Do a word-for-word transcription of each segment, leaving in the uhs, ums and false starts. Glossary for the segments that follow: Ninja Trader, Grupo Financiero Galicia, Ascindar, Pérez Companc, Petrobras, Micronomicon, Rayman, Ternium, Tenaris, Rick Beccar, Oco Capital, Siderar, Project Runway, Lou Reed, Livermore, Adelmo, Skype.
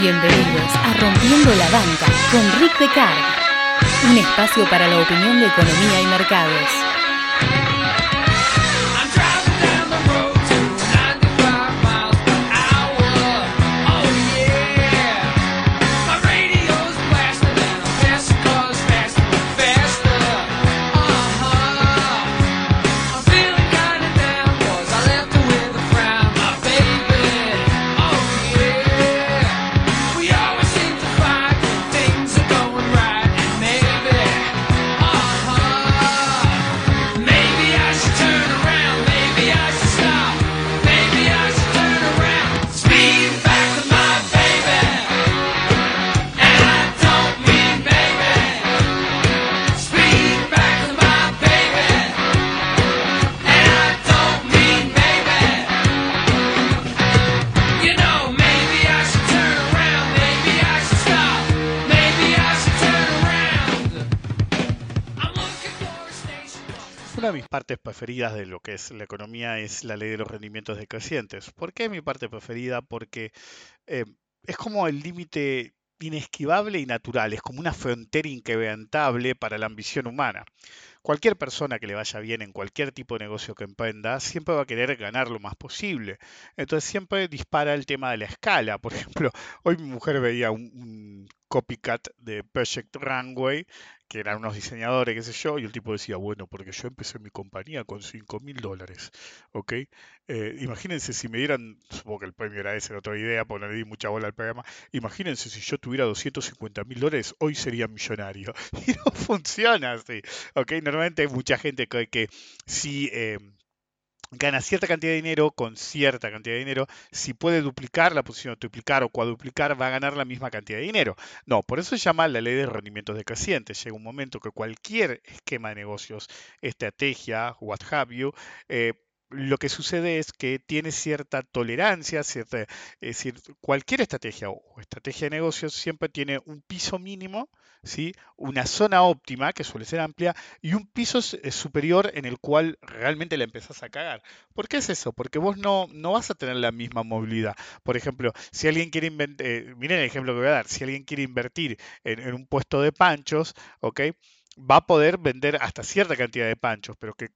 Bienvenidos a Rompiendo la Banca con Rick Beccar, un espacio para la opinión de economía y mercados. Preferidas de lo que es la economía es la ley de los rendimientos decrecientes. ¿Por qué es mi parte preferida? Porque eh, es como el límite inesquivable y natural, es como una frontera inquebrantable para la ambición humana. Cualquier persona que le vaya bien en cualquier tipo de negocio que emprenda siempre va a querer ganar lo más posible. Entonces siempre dispara el tema de la escala. Por ejemplo, hoy mi mujer veía un, un copycat de Project Runway, que eran unos diseñadores, qué sé yo, y el tipo decía, bueno, porque yo empecé mi compañía con cinco mil dólares, ¿ok? Eh, imagínense si me dieran, supongo que el premio era ese, era otra idea, porque no le di mucha bola al programa, imagínense si yo tuviera doscientos cincuenta mil dólares, hoy sería millonario. Y no funciona así, ¿ok? No Normalmente hay mucha gente que, que si eh, gana cierta cantidad de dinero, con cierta cantidad de dinero, si puede duplicar la posición, triplicar o cuadruplicar, va a ganar la misma cantidad de dinero. No, por eso se llama la ley de rendimientos decrecientes. Llega un momento que cualquier esquema de negocios, estrategia, what have you, eh, lo que sucede es que tiene cierta tolerancia, cierta, es decir, cualquier estrategia o estrategia de negocios siempre tiene un piso mínimo, ¿sí? Una zona óptima, que suele ser amplia, y un piso superior en el cual realmente la empezás a cagar. ¿Por qué es eso? Porque vos no, no vas a tener la misma movilidad. Por ejemplo, si alguien quiere inventar, eh, miren el ejemplo que voy a dar, si alguien quiere invertir en, en un puesto de panchos, ¿ok? Va a poder vender hasta cierta cantidad de panchos, pero que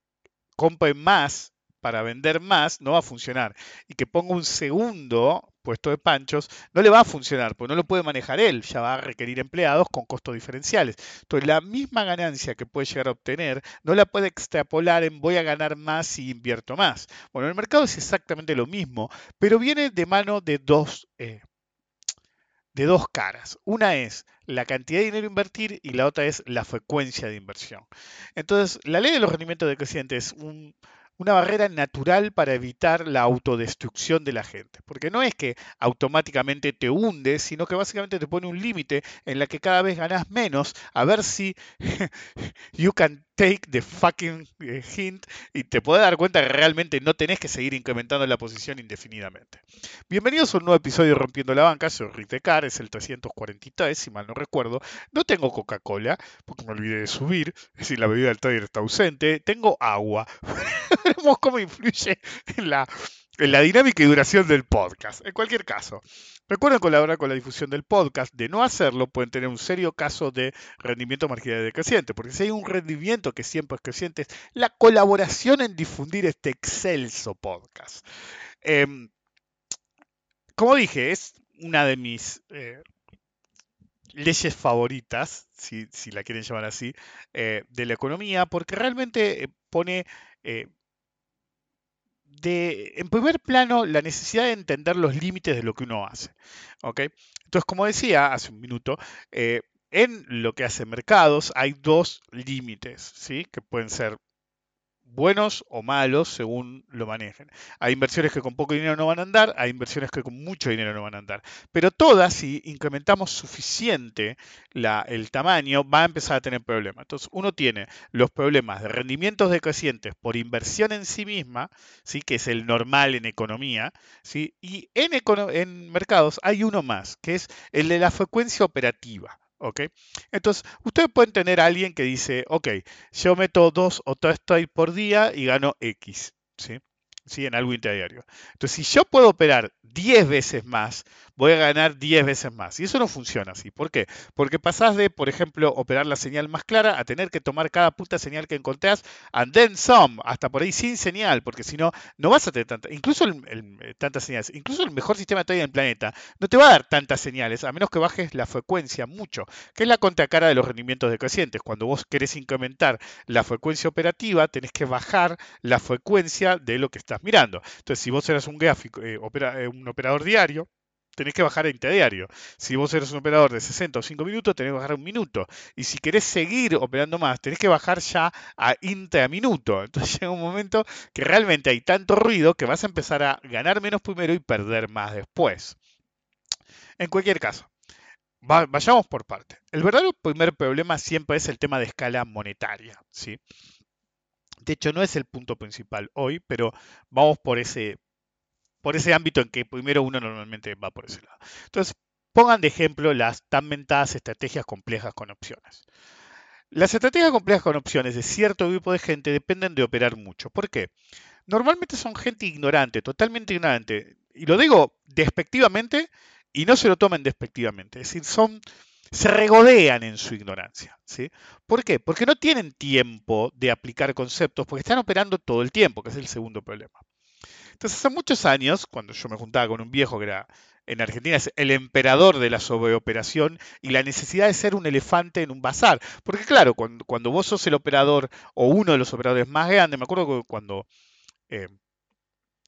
compre más para vender más, no va a funcionar. Y que ponga un segundo puesto de panchos, no le va a funcionar, porque no lo puede manejar él, ya va a requerir empleados con costos diferenciales. Entonces, la misma ganancia que puede llegar a obtener, no la puede extrapolar en voy a ganar más si invierto más. Bueno, el mercado es exactamente lo mismo, pero viene de mano de dos, eh, de dos caras. Una es la cantidad de dinero a invertir y la otra es la frecuencia de inversión. Entonces, la ley de los rendimientos decrecientes es un... una barrera natural para evitar la autodestrucción de la gente. Porque no es que automáticamente te hunde, sino que básicamente te pone un límite en la que cada vez ganás menos. A ver si you can take the fucking hint y te podés dar cuenta que realmente no tenés que seguir incrementando la posición indefinidamente. Bienvenidos a un nuevo episodio de Rompiendo la Banca. Soy Rick Beccar, es el trescientos cuarenta y tres, si mal no recuerdo. No tengo Coca-Cola, porque me olvidé de subir. Es decir, la bebida del trader está ausente. Tengo agua. Veremos cómo influye en la, en la dinámica y duración del podcast. En cualquier caso, recuerden colaborar con la difusión del podcast. De no hacerlo, pueden tener un serio caso de rendimiento marginal decreciente. Porque si hay un rendimiento que siempre es creciente, es la colaboración en difundir este excelso podcast. Eh, como dije, es una de mis eh, leyes favoritas, si, si la quieren llamar así, eh, de la economía, porque realmente pone... Eh, De, en primer plano, la necesidad de entender los límites de lo que uno hace, ¿okay? Entonces, como decía hace un minuto, eh, en lo que hace mercados hay dos límites, ¿sí? Que pueden ser buenos o malos según lo manejen. Hay inversiones que con poco dinero no van a andar, hay inversiones que con mucho dinero no van a andar. Pero todas, si incrementamos suficiente la, el tamaño, va a empezar a tener problemas. Entonces, uno tiene los problemas de rendimientos decrecientes por inversión en sí misma, ¿sí? Que es el normal en economía, ¿sí? Y en, econo- en mercados hay uno más, que es el de la frecuencia operativa. ¿Okay? Entonces, ustedes pueden tener a alguien que dice, ok, yo meto dos o tres trades por día y gano X, ¿sí? ¿Sí? En algo interdiario. Entonces, si yo puedo operar diez veces más, voy a ganar diez veces más. Y eso no funciona así. ¿Por qué? Porque pasás de, por ejemplo, operar la señal más clara a tener que tomar cada puta señal que encontrás, and then some, hasta por ahí sin señal, porque si no, no vas a tener tanta, incluso el, el, tantas señales. Incluso el mejor sistema de trading del planeta no te va a dar tantas señales, a menos que bajes la frecuencia mucho, que es la contracara de los rendimientos decrecientes. Cuando vos querés incrementar la frecuencia operativa, tenés que bajar la frecuencia de lo que estás mirando. Entonces, si vos eras un gráfico, eh, opera, eh, un operador diario, tenés que bajar a interdiario. Si vos eres un operador de sesenta o cinco minutos, tenés que bajar a un minuto. Y si querés seguir operando más, tenés que bajar ya a intraminuto. Entonces llega un momento que realmente hay tanto ruido que vas a empezar a ganar menos primero y perder más después. En cualquier caso, va, vayamos por parte. El verdadero primer problema siempre es el tema de escala monetaria, ¿sí? De hecho, no es el punto principal hoy, pero vamos por ese... por ese ámbito en que primero uno normalmente va por ese lado. Entonces, pongan de ejemplo las tan mentadas estrategias complejas con opciones. Las estrategias complejas con opciones de cierto grupo de gente dependen de operar mucho. ¿Por qué? Normalmente son gente ignorante, totalmente ignorante. Y lo digo despectivamente y no se lo tomen despectivamente. Es decir, son... se regodean en su ignorancia, ¿sí? ¿Por qué? Porque no tienen tiempo de aplicar conceptos, porque están operando todo el tiempo, que es el segundo problema. Entonces, hace muchos años, cuando yo me juntaba con un viejo que era, en Argentina, es el emperador de la sobreoperación y la necesidad de ser un elefante en un bazar. Porque, claro, cuando, cuando vos sos el operador o uno de los operadores más grandes, me acuerdo que cuando eh,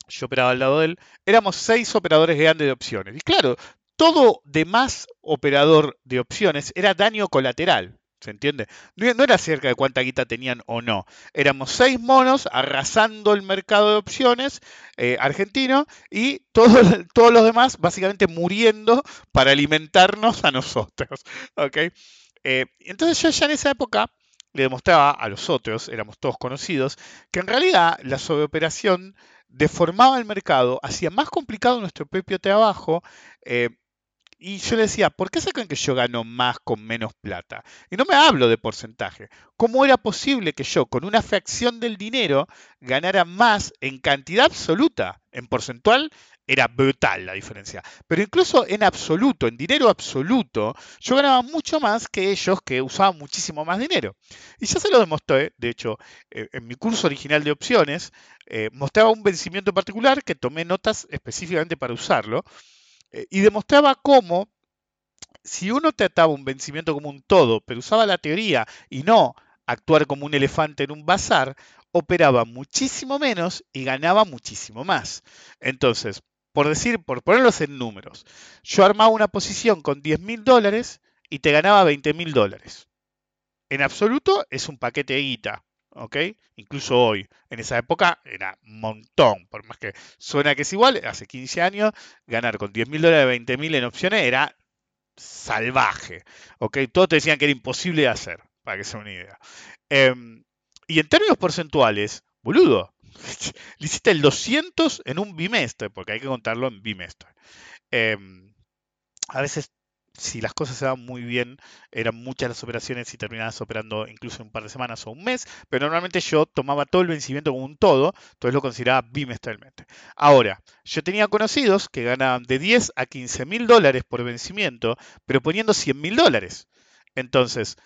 yo operaba al lado de él, éramos seis operadores grandes de opciones. Y, claro, todo demás operador de opciones era daño colateral. ¿Se entiende? No era acerca de cuánta guita tenían o no. Éramos seis monos arrasando el mercado de opciones eh, argentino y todos, todos los demás básicamente muriendo para alimentarnos a nosotros. ¿Okay? Eh, entonces yo ya en esa época le demostraba a los otros, éramos todos conocidos, que en realidad la sobreoperación deformaba el mercado, hacía más complicado nuestro propio trabajo. Eh, Y yo le decía, ¿por qué sacan que yo gano más con menos plata? Y no me hablo de porcentaje. ¿Cómo era posible que yo, con una fracción del dinero, ganara más en cantidad absoluta? En porcentual era brutal la diferencia. Pero incluso en absoluto, en dinero absoluto, yo ganaba mucho más que ellos que usaban muchísimo más dinero. Y ya se lo demostré. De hecho, en mi curso original de opciones, eh, mostraba un vencimiento particular que tomé notas específicamente para usarlo. Y demostraba cómo, si uno trataba un vencimiento como un todo, pero usaba la teoría y no actuar como un elefante en un bazar, operaba muchísimo menos y ganaba muchísimo más. Entonces, por decir, por ponerlos en números, yo armaba una posición con diez mil dólares y te ganaba veinte mil dólares. En absoluto es un paquete de guita. ¿Ok? Incluso hoy, en esa época, era un montón. Por más que suena que es igual, hace quince años, ganar con diez mil dólares, veinte mil en opciones era salvaje. ¿Ok? Todos te decían que era imposible de hacer, para que sea una idea. Eh, y en términos porcentuales, boludo, le hiciste el doscientos en un bimestre, porque hay que contarlo en bimestre. Eh, a veces... si las cosas se dan muy bien, eran muchas las operaciones y terminabas operando incluso en un par de semanas o un mes, pero normalmente yo tomaba todo el vencimiento como un todo, entonces lo consideraba bimestralmente. Ahora, yo tenía conocidos que ganaban de diez a quince mil dólares por vencimiento, pero poniendo cien mil dólares. Entonces,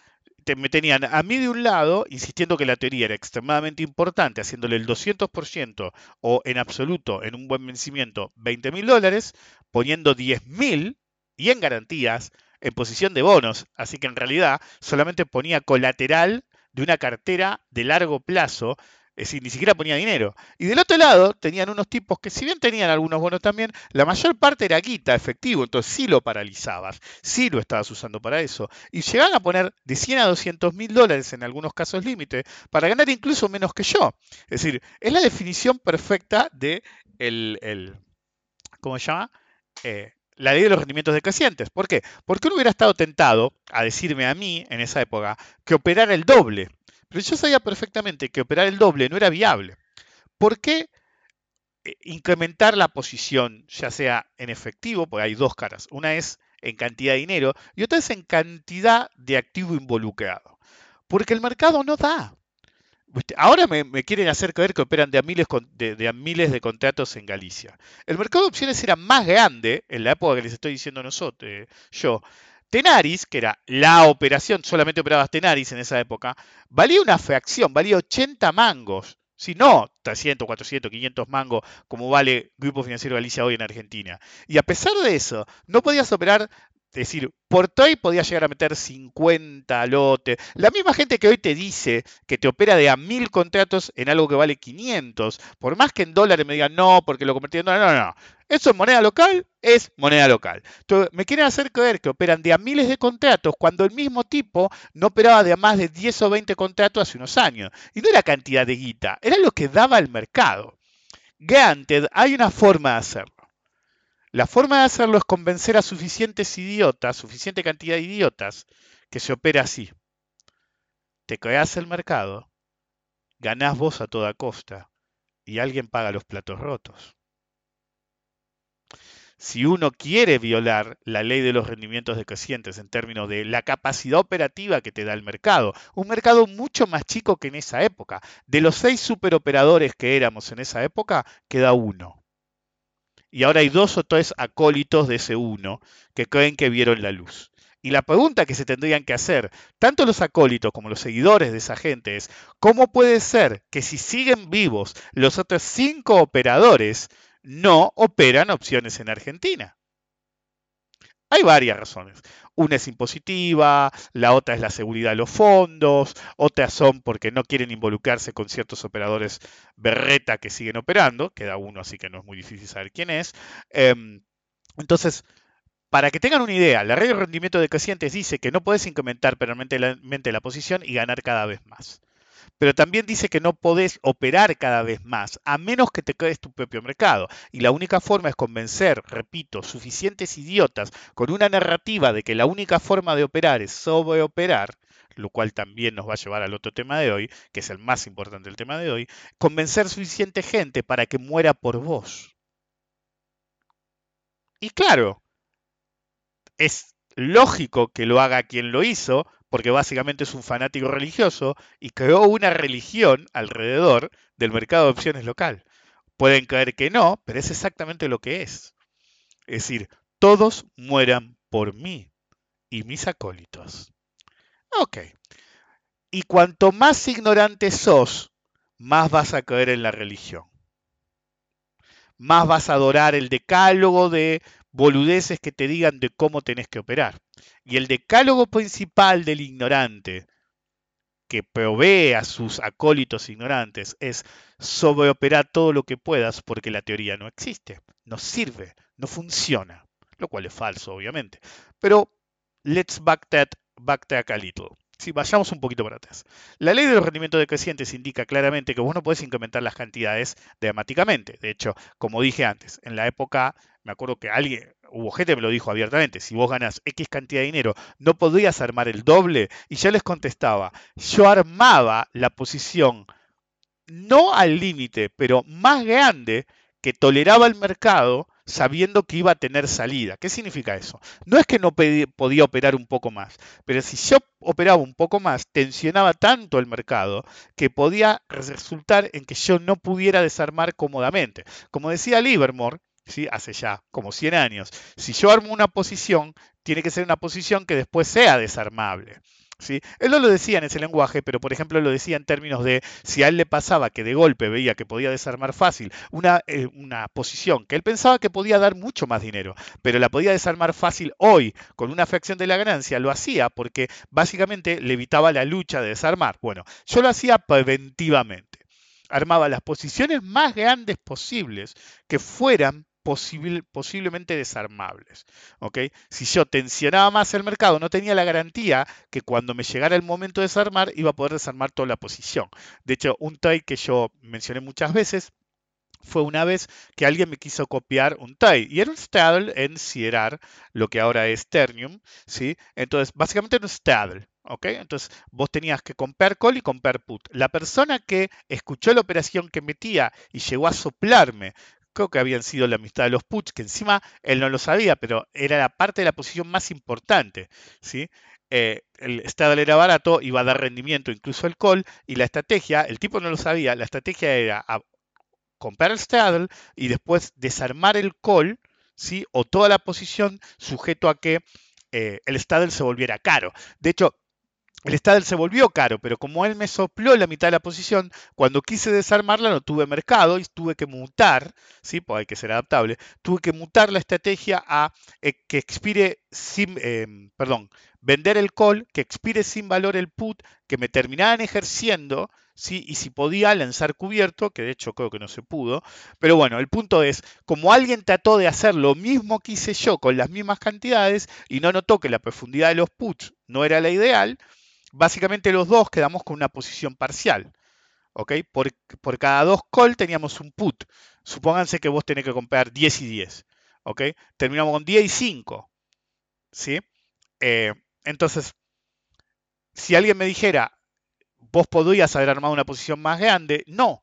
te, me tenían a mí de un lado, insistiendo que la teoría era extremadamente importante, haciéndole el doscientos por ciento o en absoluto, en un buen vencimiento, veinte mil dólares, poniendo diez mil y en garantías, en posición de bonos. Así que en realidad solamente ponía colateral de una cartera de largo plazo, es decir, ni siquiera ponía dinero. Y del otro lado tenían unos tipos que, si bien tenían algunos bonos también, la mayor parte era guita, efectivo, entonces sí lo paralizabas, sí lo estabas usando para eso. Y llegaban a poner de cien a doscientos mil dólares en algunos casos límite para ganar incluso menos que yo. Es decir, es la definición perfecta de el, el ¿cómo se llama? Eh, La ley de los rendimientos decrecientes. ¿Por qué? Porque uno hubiera estado tentado a decirme a mí, en esa época, que operara el doble. Pero yo sabía perfectamente que operar el doble no era viable. ¿Por qué incrementar la posición, ya sea en efectivo? Porque hay dos caras. Una es en cantidad de dinero y otra es en cantidad de activo involucrado. Porque el mercado no da. Ahora me, me quieren hacer creer que operan de a, miles con, de, de a miles de contratos en Galicia. El mercado de opciones era más grande en la época que les estoy diciendo nosotros, eh, yo. Tenaris, que era la operación, solamente operabas Tenaris en esa época, valía una fracción, valía ochenta mangos. Si no, trescientos, cuatrocientos, quinientos mangos, como vale Grupo Financiero Galicia hoy en Argentina. Y a pesar de eso, no podías operar... Es decir, por trade podías llegar a meter cincuenta lotes. La misma gente que hoy te dice que te opera de a mil contratos en algo que vale quinientos. Por más que en dólares me digan no, porque lo convertí en dólares. No, no, no. Eso es moneda local, es moneda local. Entonces, me quieren hacer creer que operan de a miles de contratos cuando el mismo tipo no operaba de a más de diez o veinte contratos hace unos años. Y no era cantidad de guita, era lo que daba el mercado. Granted, hay una forma de hacerlo. La forma de hacerlo es convencer a suficientes idiotas, suficiente cantidad de idiotas, que se opera así. Te creas el mercado, ganás vos a toda costa y alguien paga los platos rotos. Si uno quiere violar la ley de los rendimientos decrecientes en términos de la capacidad operativa que te da el mercado, un mercado mucho más chico que en esa época. De los seis superoperadores que éramos en esa época, queda uno. Y ahora hay dos o tres acólitos de ese uno que creen que vieron la luz. Y la pregunta que se tendrían que hacer, tanto los acólitos como los seguidores de esa gente, es ¿cómo puede ser que si siguen vivos los otros cinco operadores no operan opciones en Argentina? Hay varias razones. Una es impositiva, la otra es la seguridad de los fondos, otras son porque no quieren involucrarse con ciertos operadores berreta que siguen operando. Queda uno, así que no es muy difícil saber quién es. Entonces, para que tengan una idea, la ley de rendimiento decrecientes dice que no puedes incrementar permanentemente la posición y ganar cada vez más. Pero también dice que no podés operar cada vez más, a menos que te crees tu propio mercado. Y la única forma es convencer, repito, suficientes idiotas con una narrativa de que la única forma de operar es sobreoperar, lo cual también nos va a llevar al otro tema de hoy, que es el más importante del tema de hoy, convencer suficiente gente para que muera por vos. Y claro, es lógico que lo haga quien lo hizo, porque básicamente es un fanático religioso y creó una religión alrededor del mercado de opciones local. Pueden creer que no, pero es exactamente lo que es. Es decir, todos mueran por mí y mis acólitos. Ok. Y cuanto más ignorante sos, más vas a creer en la religión. Más vas a adorar el decálogo de boludeces que te digan de cómo tenés que operar. Y el decálogo principal del ignorante que provee a sus acólitos ignorantes es sobreoperar todo lo que puedas porque la teoría no existe, no sirve, no funciona, lo cual es falso obviamente. Pero let's backtrack, backtrack a little. Si vayamos un poquito para atrás. La ley de los rendimientos decrecientes indica claramente que vos no podés incrementar las cantidades dramáticamente. De hecho, como dije antes, en la época, me acuerdo que alguien, hubo gente que me lo dijo abiertamente, si vos ganás X cantidad de dinero, ¿no podrías armar el doble? Y yo les contestaba, yo armaba la posición no al límite, pero más grande que toleraba el mercado sabiendo que iba a tener salida. ¿Qué significa eso? No es que no podía operar un poco más, pero si yo operaba un poco más, tensionaba tanto el mercado que podía resultar en que yo no pudiera desarmar cómodamente. Como decía Livermore, ¿sí? Hace ya como cien años, si yo armo una posición, tiene que ser una posición que después sea desarmable. ¿Sí? Él no lo decía en ese lenguaje, pero por ejemplo lo decía en términos de si a él le pasaba que de golpe veía que podía desarmar fácil una, eh, una posición que él pensaba que podía dar mucho más dinero, pero la podía desarmar fácil hoy con una fracción de la ganancia, lo hacía porque básicamente le evitaba la lucha de desarmar. Bueno, yo lo hacía preventivamente. Armaba las posiciones más grandes posibles que fueran Posible, posiblemente desarmables. ¿Okay? Si yo tensionaba más el mercado, no tenía la garantía que cuando me llegara el momento de desarmar, iba a poder desarmar toda la posición. De hecho, un trade que yo mencioné muchas veces fue una vez que alguien me quiso copiar un trade. Y era un straddle en Siderar, lo que ahora es Ternium. ¿Sí? Entonces, básicamente era un straddle. ¿Okay? Entonces vos tenías que comprar call y comprar put. La persona que escuchó la operación que metía y llegó a soplarme, creo que habían sido la amistad de los puts, que encima él no lo sabía, pero era la parte de la posición más importante, ¿sí? eh, el Stadler era barato, iba a dar rendimiento incluso al call, y la estrategia, el tipo no lo sabía, la estrategia era a comprar el Stadler y después desarmar el call, ¿sí? O toda la posición sujeto a que eh, el Stadler se volviera caro. De hecho, el Stadler se volvió caro, pero como él me sopló la mitad de la posición, cuando quise desarmarla no tuve mercado y tuve que mutar, ¿sí? Pues hay que ser adaptable, tuve que mutar la estrategia a eh, que expire sin, eh, perdón, vender el call, que expire sin valor el put, que me terminaran ejerciendo, ¿sí? Y si podía lanzar cubierto, que de hecho creo que no se pudo, pero bueno, el punto es, como alguien trató de hacer lo mismo que hice yo con las mismas cantidades y no notó que la profundidad de los puts no era la ideal, básicamente los dos quedamos con una posición parcial, ¿ok? Por, por cada dos call teníamos un put. Supónganse que vos tenés que comprar diez y diez, ¿ok? Terminamos con diez y cinco, ¿sí? Eh, entonces, si alguien me dijera, vos podrías haber armado una posición más grande, no.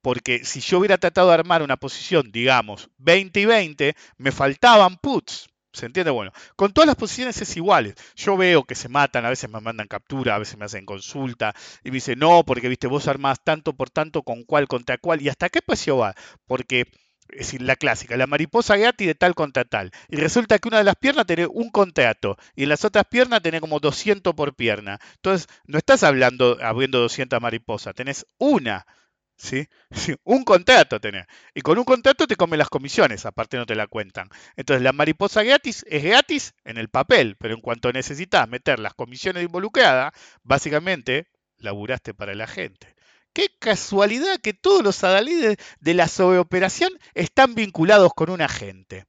Porque si yo hubiera tratado de armar una posición, digamos, veinte y veinte, me faltaban puts. ¿Se entiende? Bueno, con todas las posiciones es igual. Yo veo que se matan, a veces me mandan captura, a veces me hacen consulta y me dicen, no, porque viste, vos armás tanto por tanto, con cuál contra cuál, y hasta qué precio va. Porque, es decir, la clásica, la mariposa Gatti de tal contra tal. Y resulta que una de las piernas tenés un contrato y en las otras piernas tenés como doscientos por pierna. Entonces, no estás hablando abriendo doscientas mariposas, tenés una. ¿Sí? Sí, un contrato tenés. Y con un contrato te comen las comisiones, aparte no te la cuentan. Entonces la mariposa gratis es gratis en el papel, pero en cuanto necesitas meter las comisiones involucradas, básicamente laburaste para la gente. Qué casualidad que todos los adalides de la sobreoperación están vinculados con un agente.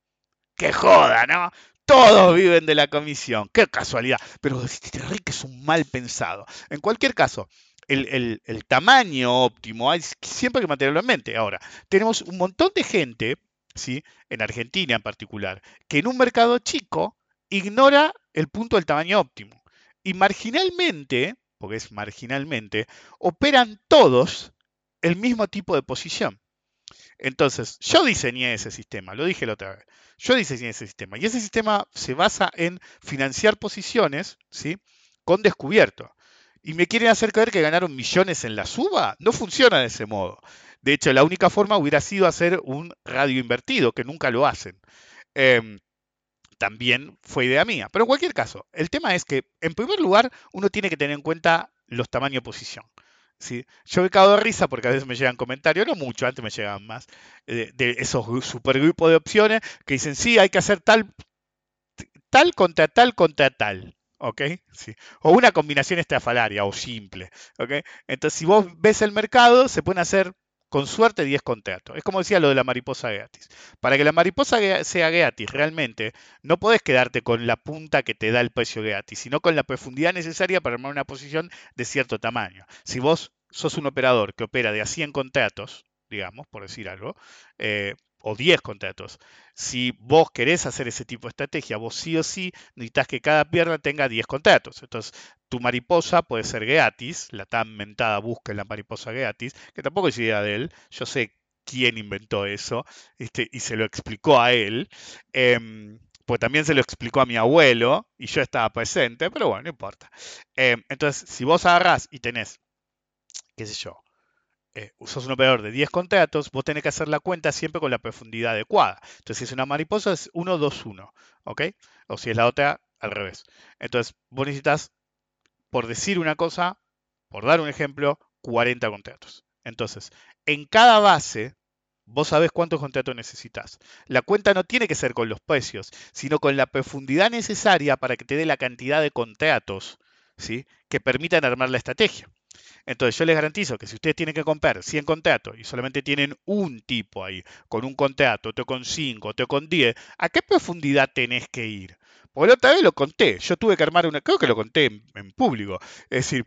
¡Qué joda!, ¿no? Todos viven de la comisión. ¡Qué casualidad! Pero Rick es un mal pensado. En cualquier caso, El, el, el tamaño óptimo hay siempre que mantenerlo en mente. Ahora, tenemos un montón de gente, ¿sí?, en Argentina en particular, que en un mercado chico ignora el punto del tamaño óptimo. Y marginalmente, porque es marginalmente, operan todos el mismo tipo de posición. Entonces, yo diseñé ese sistema, lo dije la otra vez. Yo diseñé ese sistema. Y ese sistema se basa en financiar posiciones, ¿sí?, con descubierto. Y me quieren hacer creer que ganaron millones en la suba. No funciona de ese modo. De hecho, la única forma hubiera sido hacer un radio invertido, que nunca lo hacen. Eh, también fue idea mía. Pero en cualquier caso, el tema es que, en primer lugar, uno tiene que tener en cuenta los tamaños de posición, ¿sí? Yo me cago de risa porque a veces me llegan comentarios, no mucho, antes me llegaban más, de, de esos supergrupos de opciones que dicen, sí, hay que hacer tal, tal contra tal contra tal. ¿Ok? Sí. O una combinación estrafalaria o simple. ¿Okay? Entonces, si vos ves el mercado, se pueden hacer con suerte diez contratos. Es como decía lo de la mariposa gratis. Para que la mariposa sea gratis, realmente no podés quedarte con la punta que te da el precio gratis, sino con la profundidad necesaria para armar una posición de cierto tamaño. Si vos sos un operador que opera de a cien contratos, digamos, por decir algo, eh, o diez contratos. Si vos querés hacer ese tipo de estrategia, vos sí o sí necesitas que cada pierna tenga diez contratos. Entonces, tu mariposa puede ser gratis, la tan mentada busca en la mariposa gratis, que tampoco es idea de él. Yo sé quién inventó eso, este, y se lo explicó a él. Eh, pues también se lo explicó a mi abuelo y yo estaba presente, pero bueno, no importa. Eh, entonces, si vos agarrás y tenés, qué sé yo, Eh, sos un operador de diez contratos, vos tenés que hacer la cuenta siempre con la profundidad adecuada. Entonces, si es una mariposa, es uno, dos, uno, ¿ok? O si es la otra, al revés. Entonces, vos necesitas, por decir una cosa, por dar un ejemplo, cuarenta contratos. Entonces, en cada base, vos sabés cuántos contratos necesitas. La cuenta no tiene que ser con los precios, sino con la profundidad necesaria para que te dé la cantidad de contratos, ¿sí?, que permitan armar la estrategia. Entonces yo les garantizo que si ustedes tienen que comprar cien contratos y solamente tienen un tipo ahí, con un contrato, otro con cinco, otro con diez, ¿a qué profundidad tenés que ir? Porque la otra vez lo conté, yo tuve que armar una, creo que lo conté en, en público, es decir,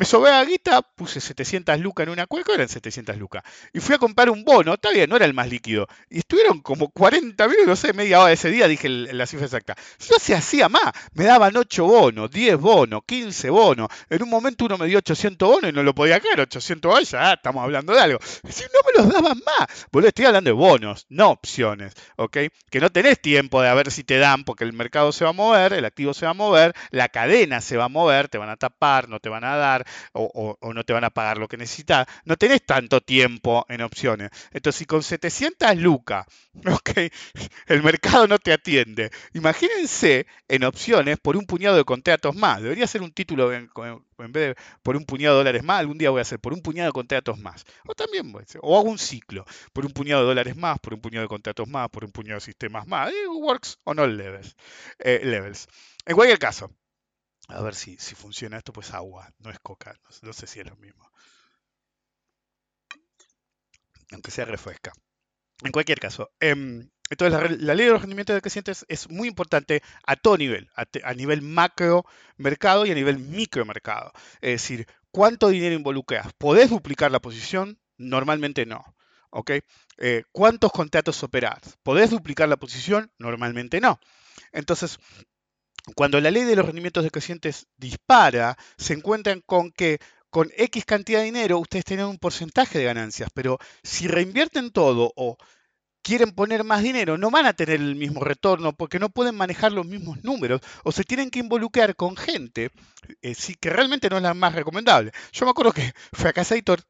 Me sobraba la guita, puse setecientas lucas en una cueca, eran setecientas lucas. Y fui a comprar un bono, está bien, no era el más líquido. Y estuvieron como cuarenta minutos, no sé, media hora de ese día, dije la cifra exacta. No se hacía más, me daban ocho bonos, diez bonos, quince bonos. En un momento uno me dio ochocientos bonos y no lo podía caer, ochocientos bonos, ya estamos hablando de algo. Es decir, no me los daban más. Boludo, estoy hablando de bonos, no opciones, ¿ok? Que no tenés tiempo de a ver si te dan, porque el mercado se va a mover, el activo se va a mover, la cadena se va a mover, te van a tapar, no te van a dar, o, o, o no te van a pagar lo que necesitas. No tenés tanto tiempo en opciones. Entonces, si con setecientas lucas, okay, el mercado no te atiende, imagínense en opciones por un puñado de contratos más. Debería ser un título en, en vez de por un puñado de dólares más, algún día voy a hacer por un puñado de contratos más. O también, o hago un ciclo, por un puñado de dólares más, por un puñado de contratos más, por un puñado de sistemas más. It works on all levels. Eh, levels. En cualquier caso, a ver si, si funciona esto, pues agua, no es coca, no, no sé si es lo mismo. Aunque sea refresca. En cualquier caso, eh, entonces la, la ley de los rendimientos decrecientes es muy importante a todo nivel, a, a nivel macro mercado y a nivel micro mercado. Es decir, ¿cuánto dinero involucras? ¿Podés duplicar la posición? Normalmente no. ¿Okay? Eh, ¿Cuántos contratos operás? ¿Podés duplicar la posición? Normalmente no. Entonces, cuando la ley de los rendimientos decrecientes dispara, se encuentran con que con X cantidad de dinero ustedes tienen un porcentaje de ganancias, pero si reinvierten todo o quieren poner más dinero, no van a tener el mismo retorno porque no pueden manejar los mismos números o se tienen que involucrar con gente eh, sí, que realmente no es la más recomendable. Yo me acuerdo que Fracasator,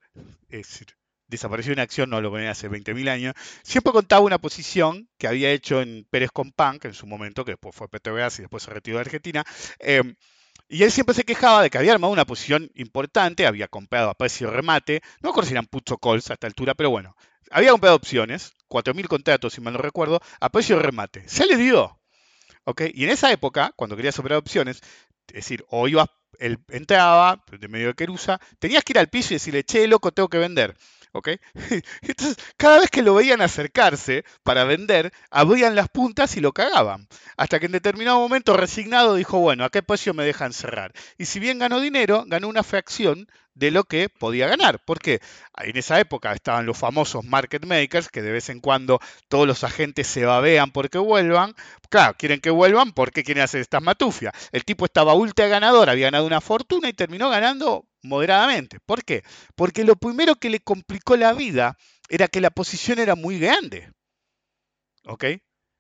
es decir, desapareció una acción, no lo ponía hace veinte mil años, siempre contaba una posición que había hecho en Pérez Compán, que en su momento, que después fue Petrobras y después se retiró de Argentina, eh, y él siempre se quejaba de que había armado una posición importante, había comprado a precio remate, no me acuerdo si eran puts o calls a esta altura, pero bueno, había comprado opciones, cuatro mil contratos, si mal no recuerdo, a precio remate. Se le dio. ¿Okay? Y en esa época, cuando querías operar opciones, es decir, o ibas, él entraba, de medio de querusa, tenías que ir al piso y decirle, che, loco, tengo que vender. ¿Okay? Entonces, cada vez que lo veían acercarse para vender, abrían las puntas y lo cagaban. Hasta que en determinado momento, resignado, dijo, bueno, ¿a qué precio me dejan cerrar? Y si bien ganó dinero, ganó una fracción de lo que podía ganar. ¿Por qué? En esa época estaban los famosos market makers, que de vez en cuando todos los agentes se babean porque vuelvan. Claro, quieren que vuelvan porque quieren hacer estas matufias. El tipo estaba ultra ganador, había ganado una fortuna y terminó ganando moderadamente. ¿Por qué? Porque lo primero que le complicó la vida era que la posición era muy grande. ¿Ok?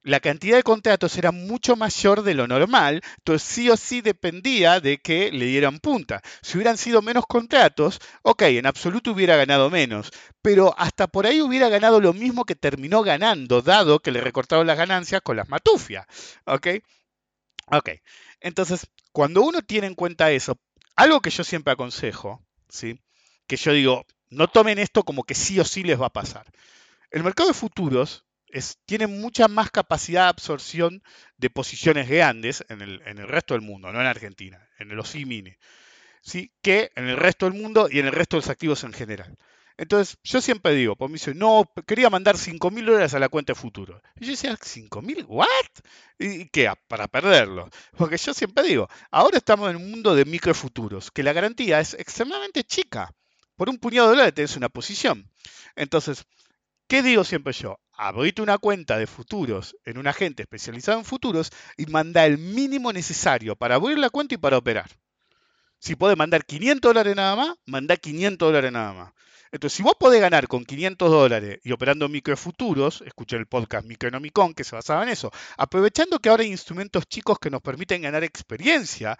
La cantidad de contratos era mucho mayor de lo normal, entonces sí o sí dependía de que le dieran punta. Si hubieran sido menos contratos, ok, en absoluto hubiera ganado menos, pero hasta por ahí hubiera ganado lo mismo que terminó ganando, dado que le recortaron las ganancias con las matufias. Ok, ok. Entonces, cuando uno tiene en cuenta eso, algo que yo siempre aconsejo, ¿sí? Que yo digo, no tomen esto como que sí o sí les va a pasar. El mercado de futuros es, tiene mucha más capacidad de absorción de posiciones grandes en el, en el resto del mundo, no en Argentina, en los I mini, ¿sí? Que en el resto del mundo y en el resto de los activos en general. Entonces, yo siempre digo, pues me dice, no, quería mandar cinco mil dólares a la cuenta de futuro. Y yo decía, ¿cinco mil? ¿What? ¿Y qué? Para perderlo. Porque yo siempre digo, ahora estamos en un mundo de microfuturos, que la garantía es extremadamente chica. Por un puñado de dólares tenés una posición. Entonces, ¿qué digo siempre yo? Abrite una cuenta de futuros en un agente especializado en futuros y manda el mínimo necesario para abrir la cuenta y para operar. Si podés mandar quinientos dólares nada más, mandá quinientos dólares nada más. Entonces, si vos podés ganar con quinientos dólares y operando microfuturos, escuché el podcast Micronomicon que se basaba en eso, aprovechando que ahora hay instrumentos chicos que nos permiten ganar experiencia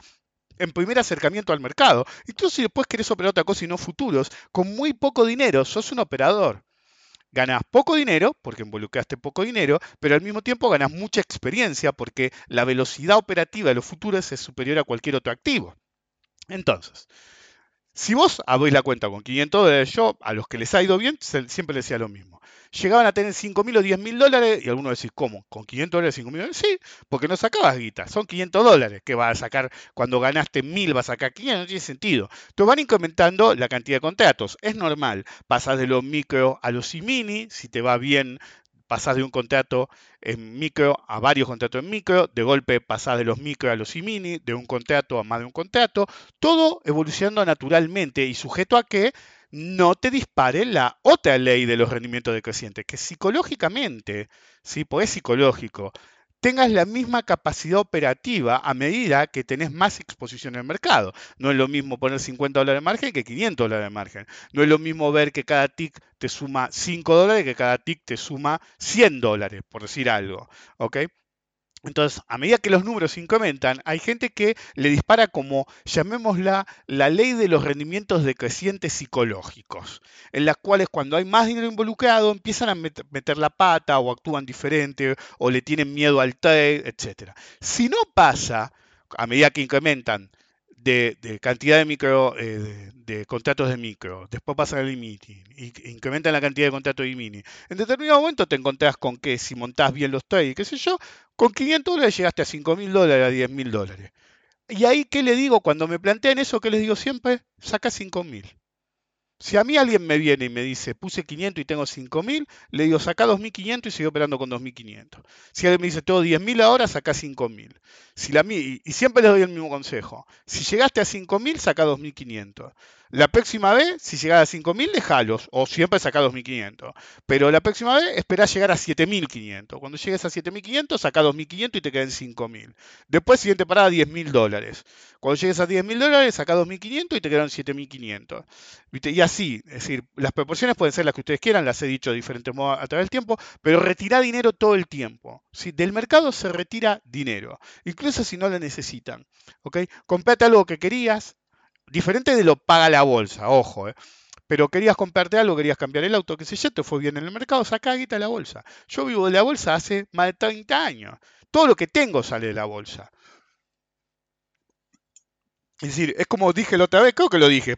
en primer acercamiento al mercado, incluso si después querés operar otra cosa y no futuros, con muy poco dinero sos un operador. Ganás poco dinero, porque involucraste poco dinero, pero al mismo tiempo ganás mucha experiencia porque la velocidad operativa de los futuros es superior a cualquier otro activo. Entonces, si vos abrís la cuenta con quinientos dólares, yo a los que les ha ido bien siempre les decía lo mismo. Llegaban a tener cinco mil o diez mil dólares y algunos decís, ¿cómo? ¿Con quinientos dólares, cinco mil dólares? Sí, porque no sacabas guita. Son quinientos dólares que vas a sacar cuando ganaste mil, vas a sacar quinientos, no tiene sentido. Te van incrementando la cantidad de contratos. Es normal. Pasas de los micro a los I mini, si te va bien pasás de un contrato en micro a varios contratos en micro, de golpe pasás de los micro a los y mini, de un contrato a más de un contrato, todo evolucionando naturalmente y sujeto a que no te dispare la otra ley de los rendimientos decrecientes, que psicológicamente, ¿sí? Porque es psicológico, tengas la misma capacidad operativa a medida que tenés más exposición en el mercado. No es lo mismo poner cincuenta dólares de margen que quinientos dólares de margen. No es lo mismo ver que cada tick te suma cinco dólares que cada tick te suma cien dólares, por decir algo. ¿Ok? Entonces, a medida que los números se incrementan, hay gente que le dispara como, llamémosla, la ley de los rendimientos decrecientes psicológicos, en las cuales cuando hay más dinero involucrado empiezan a meter la pata o actúan diferente o le tienen miedo al trade, etcétera. Si no pasa, a medida que incrementan de, de cantidad de micro, eh, de, de contratos de micro, después pasan al mini, incrementan la cantidad de contratos de mini, en determinado momento te encontrás con que si montás bien los trades, qué sé yo, con quinientos dólares llegaste a cinco mil dólares, a diez mil dólares. Y ahí, ¿qué le digo? Cuando me plantean eso, ¿qué les digo siempre? Saca cinco mil. Si a mí alguien me viene y me dice, puse quinientos y tengo cinco mil, le digo, saca dos mil quinientos y sigo operando con dos mil quinientos. Si alguien me dice, tengo diez mil ahora, saca cinco mil. Si la, y, y siempre les doy el mismo consejo. Si llegaste a cinco mil, saca dos mil quinientos. La próxima vez, si llegás a cinco mil, dejalos. O siempre saca dos mil quinientos. Pero la próxima vez, esperás llegar a siete mil quinientos. Cuando llegues a siete mil quinientos, saca dos mil quinientos y te quedan cinco mil. Después, siguiente parada, diez mil dólares. Cuando llegues a diez mil dólares, saca dos mil quinientos y te quedan siete mil quinientos. Y así, es decir, las proporciones pueden ser las que ustedes quieran, las he dicho de diferentes modos a través del tiempo, pero retirá dinero todo el tiempo. ¿Sí? Del mercado se retira dinero, incluso si no lo necesitan. ¿Okay? Comprate algo que querías, diferente de lo paga la bolsa, ojo, ¿eh? Pero querías comprarte algo, querías cambiar el auto, qué sé yo, te fue bien en el mercado, sacá guita de la bolsa. Yo vivo de la bolsa hace más de treinta años. Todo lo que tengo sale de la bolsa. Es decir, es como dije la otra vez, creo que lo dije,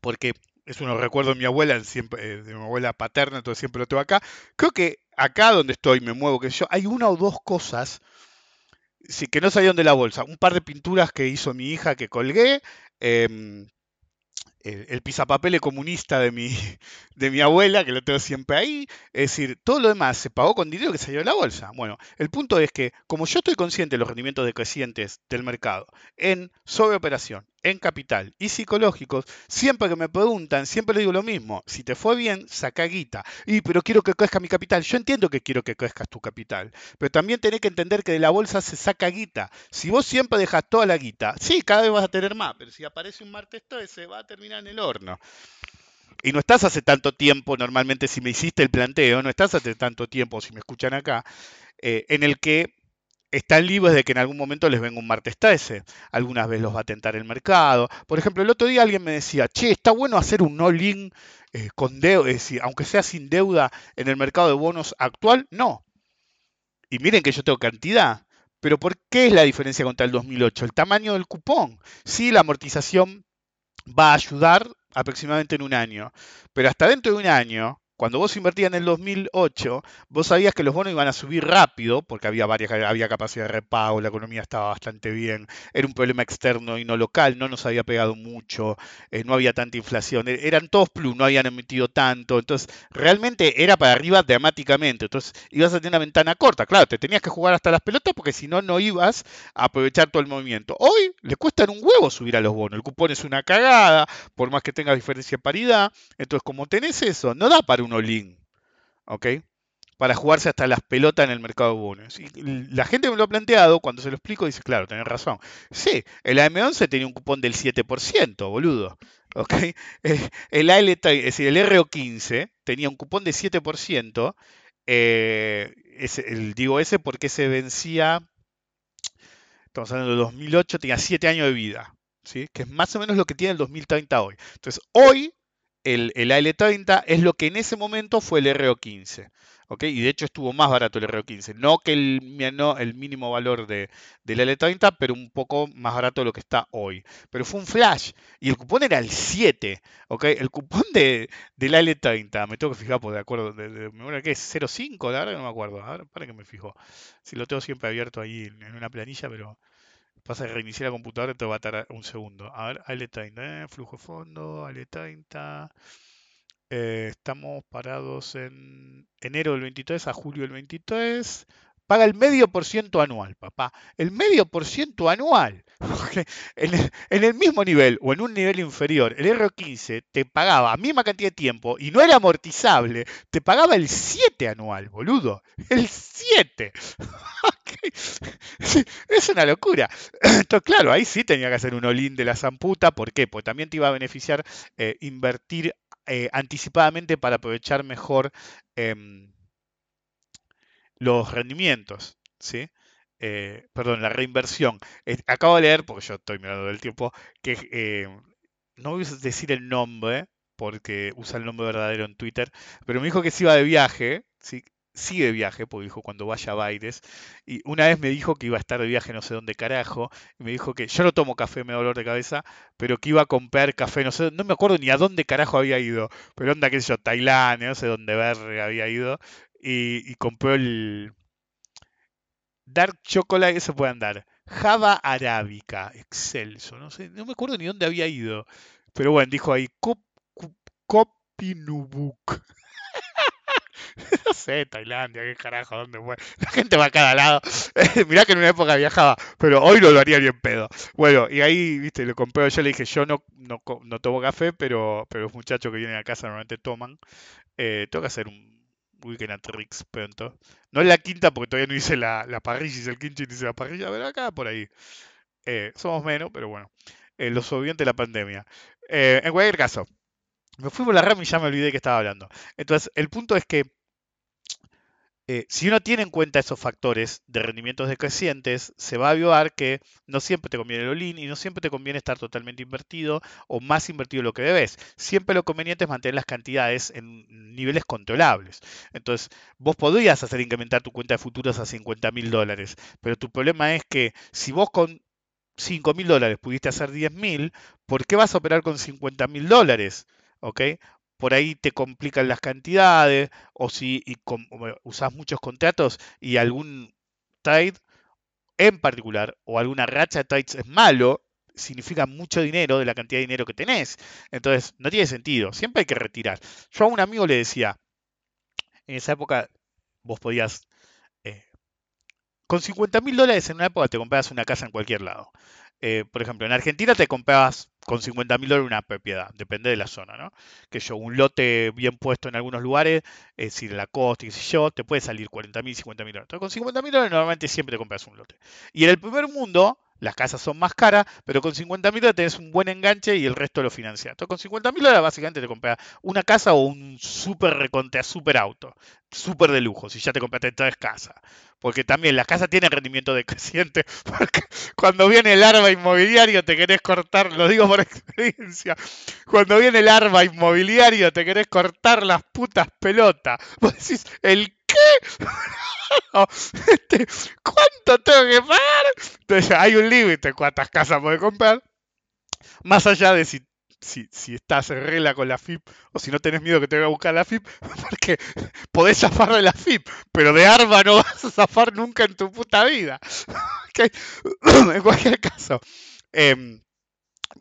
porque es uno recuerdo de mi abuela, siempre, de mi abuela paterna, entonces siempre lo tengo acá. Creo que acá donde estoy, me muevo, qué sé yo, hay una o dos cosas sí, que no salieron de la bolsa. Un par de pinturas que hizo mi hija que colgué, Eh, el, el pisapapeles comunista de mi, de mi abuela, que lo tengo siempre ahí. Es decir, todo lo demás se pagó con dinero que salió de la bolsa. Bueno, el punto es que, como yo estoy consciente de los rendimientos decrecientes del mercado, en sobreoperación, en capital y psicológicos, siempre que me preguntan, siempre les digo lo mismo. Si te fue bien, saca guita. Y, pero quiero que crezca mi capital. Yo entiendo que quiero que crezcas tu capital, pero también tenés que entender que de la bolsa se saca guita. Si vos siempre dejas toda la guita, sí, cada vez vas a tener más, pero si aparece un martes trece, va a terminar en el horno. Y no estás hace tanto tiempo, normalmente si me hiciste el planteo, no estás hace tanto tiempo, si me escuchan acá, eh, en el que están libres de que en algún momento les venga un martes trece. Algunas veces los va a tentar el mercado. Por ejemplo, el otro día alguien me decía, che, está bueno hacer un all-in eh, con deuda, es decir, aunque sea sin deuda en el mercado de bonos actual. No. Y miren que yo tengo cantidad. Pero ¿por qué es la diferencia contra el dos mil ocho? El tamaño del cupón. Sí, la amortización va a ayudar aproximadamente en un año. Pero hasta dentro de un año, cuando vos invertías en el dos mil ocho, vos sabías que los bonos iban a subir rápido, porque había varias, había capacidad de repago, la economía estaba bastante bien, era un problema externo y no local, no nos había pegado mucho, eh, no había tanta inflación, eran todos plus, no habían emitido tanto, entonces realmente era para arriba dramáticamente, entonces ibas a tener una ventana corta, claro, te tenías que jugar hasta las pelotas porque si no, no ibas a aprovechar todo el movimiento. Hoy les cuesta un huevo subir a los bonos, el cupón es una cagada, por más que tengas diferencia de paridad, entonces como tenés eso, no da para un all-in, ¿ok? Para jugarse hasta las pelotas en el mercado de bonos. Y la gente me lo ha planteado, cuando se lo explico, dice, claro, tenés razón. Sí, el A M once tenía un cupón del siete por ciento, boludo, ¿ok? El A L T, es decir, el R O quince tenía un cupón de siete por ciento, eh, ese, el, digo ese porque se vencía, estamos hablando de dos mil ocho, tenía siete años de vida, ¿sí? Que es más o menos lo que tiene el dos mil treinta hoy. Entonces, hoy, El, el A L treinta es lo que en ese momento fue el R O quince, ¿okay? Y de hecho estuvo más barato el R O quince, no que el, no, el mínimo valor de, del A L treinta, pero un poco más barato de lo que está hoy. Pero fue un flash, y el cupón era el siete, ¿okay? El cupón de, del A L treinta, me tengo que fijar, porque de acuerdo, de, de, de memoria que es cero cinco, la verdad que no me acuerdo, ahora para que me fijo, si lo tengo siempre abierto ahí en, en una planilla, pero pasa que reiniciar la computadora y te va a tardar un segundo. A ver, A L treinta, eh, flujo de fondo, A L treinta, Eh, estamos parados en enero del veintitrés a julio del veintitrés. Paga el medio por ciento anual, papá. El medio por ciento anual. en, en el mismo nivel o en un nivel inferior, el erre quince te pagaba la misma cantidad de tiempo y no era amortizable. Te pagaba el siete anual, boludo. El siete. Sí, es una locura. Entonces, claro, ahí sí tenía que hacer un all-in de la zamputa. ¿Por qué? Porque también te iba a beneficiar eh, invertir eh, anticipadamente para aprovechar mejor eh, los rendimientos, ¿sí? Eh, perdón, la reinversión. Eh, acabo de leer, porque yo estoy mirando el tiempo, que eh, no voy a decir el nombre, porque usa el nombre verdadero en Twitter, pero me dijo que se iba de viaje, ¿sí? Sí, de viaje, porque dijo cuando vaya a Baires. Y una vez me dijo que iba a estar de viaje no sé dónde carajo. Y me dijo que yo no tomo café, me da dolor de cabeza, pero que iba a comprar café, no sé, no me acuerdo ni a dónde carajo había ido. Pero onda, qué sé yo, Tailandia, no sé dónde verga había ido. Y, y compró el Dark Chocolate, eso puede andar. Java Arábica, excelso, no sé, no me acuerdo ni dónde había ido. Pero bueno, dijo ahí, Cop, Cop, Copinubuk. No sé, Tailandia, qué carajo, dónde fue. La gente va a cada lado. Mirá que en una época viajaba, pero hoy no lo haría bien pedo. Bueno, y ahí, viste, lo compré. Yo le dije, yo no, no, no tomo café, pero, pero los muchachos que vienen a casa normalmente toman. Eh, tengo que hacer un weekend at Rick's pronto. No es la quinta, porque todavía no hice la, la parrilla, hice el quinchín, hice la parrilla, pero acá por ahí. Eh, somos menos, pero bueno. Eh, los sobrevivientes de la pandemia. Eh, en cualquier caso. Me fui por la rama y ya me olvidé que estaba hablando. Entonces, el punto es que eh, si uno tiene en cuenta esos factores de rendimientos decrecientes, se va a avivar que no siempre te conviene el all-in y no siempre te conviene estar totalmente invertido o más invertido de lo que debes. Siempre lo conveniente es mantener las cantidades en niveles controlables. Entonces, vos podrías hacer incrementar tu cuenta de futuros a cincuenta mil dólares, pero tu problema es que si vos con cinco mil dólares pudiste hacer diez mil, ¿por qué vas a operar con cincuenta mil dólares? ¿Okay? Por ahí te complican las cantidades, o si y com, bueno, usás muchos contratos y algún trade en particular o alguna racha de trades es malo, significa mucho dinero de la cantidad de dinero que tenés. Entonces, no tiene sentido. Siempre hay que retirar. Yo a un amigo le decía, en esa época vos podías, eh, con cincuenta mil dólares en una época te comprabas una casa en cualquier lado. Eh, por ejemplo, en Argentina te comprabas con cincuenta mil dólares una propiedad, depende de la zona, ¿no? Que yo, un lote bien puesto en algunos lugares, es decir, la costa, y si yo, te puede salir cuarenta mil, cincuenta mil dólares. Entonces, con cincuenta mil dólares normalmente siempre te compras un lote. Y en el primer mundo, las casas son más caras, pero con cincuenta mil dólares tenés un buen enganche y el resto lo financiás. Entonces, con cincuenta mil dólares básicamente te compras una casa o un súper recontra, súper auto, súper de lujo, si ya te compraste tres casas. Porque también las casas tienen rendimiento decreciente, porque cuando viene el arba inmobiliario te querés cortar, lo digo por experiencia, cuando viene el arba inmobiliario te querés cortar las putas pelotas. Vos decís, ¿el qué? No, este, ¿cuánto tengo que pagar? Entonces hay un límite cuántas casas podés comprar, más allá de si, si, si estás en regla con la F I P o si no tenés miedo que te vaya a buscar la F I P, porque podés zafar de la F I P, pero de arma no vas a zafar nunca en tu puta vida. ¿Okay? En cualquier caso, eh,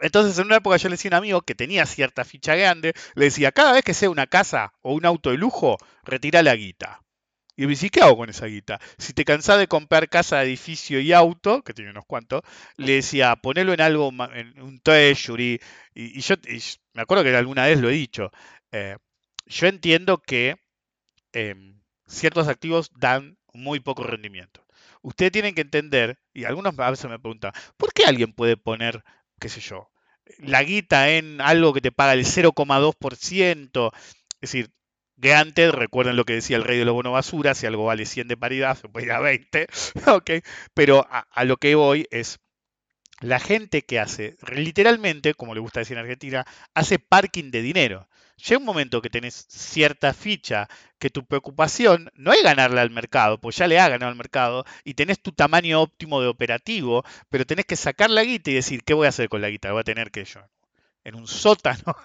entonces en una época yo le decía a un amigo que tenía cierta ficha grande, le decía, cada vez que sea una casa o un auto de lujo, retira la guita. Y me dice, ¿qué hago con esa guita? Si te cansás de comprar casa, edificio y auto, que tiene unos cuantos, le decía, ponelo en algo, en un treasury. Y, y yo y me acuerdo que alguna vez lo he dicho. Eh, yo entiendo que eh, ciertos activos dan muy poco rendimiento. Ustedes tienen que entender, y algunos a veces me preguntan, ¿por qué alguien puede poner, qué sé yo, la guita en algo que te paga el cero coma dos por ciento? Es decir, que antes, recuerden lo que decía el rey de los bonos basura, si algo vale cien de paridad, se puede ir a veinte, okay. Pero a, a lo que voy es, la gente que hace, literalmente, como le gusta decir en Argentina, hace parking de dinero. Llega un momento que tenés cierta ficha, que tu preocupación no es ganarle al mercado, pues ya le ha ganado al mercado, y tenés tu tamaño óptimo de operativo, pero tenés que sacar la guita y decir, ¿qué voy a hacer con la guita? ¿Voy a tener que yo? En un sótano,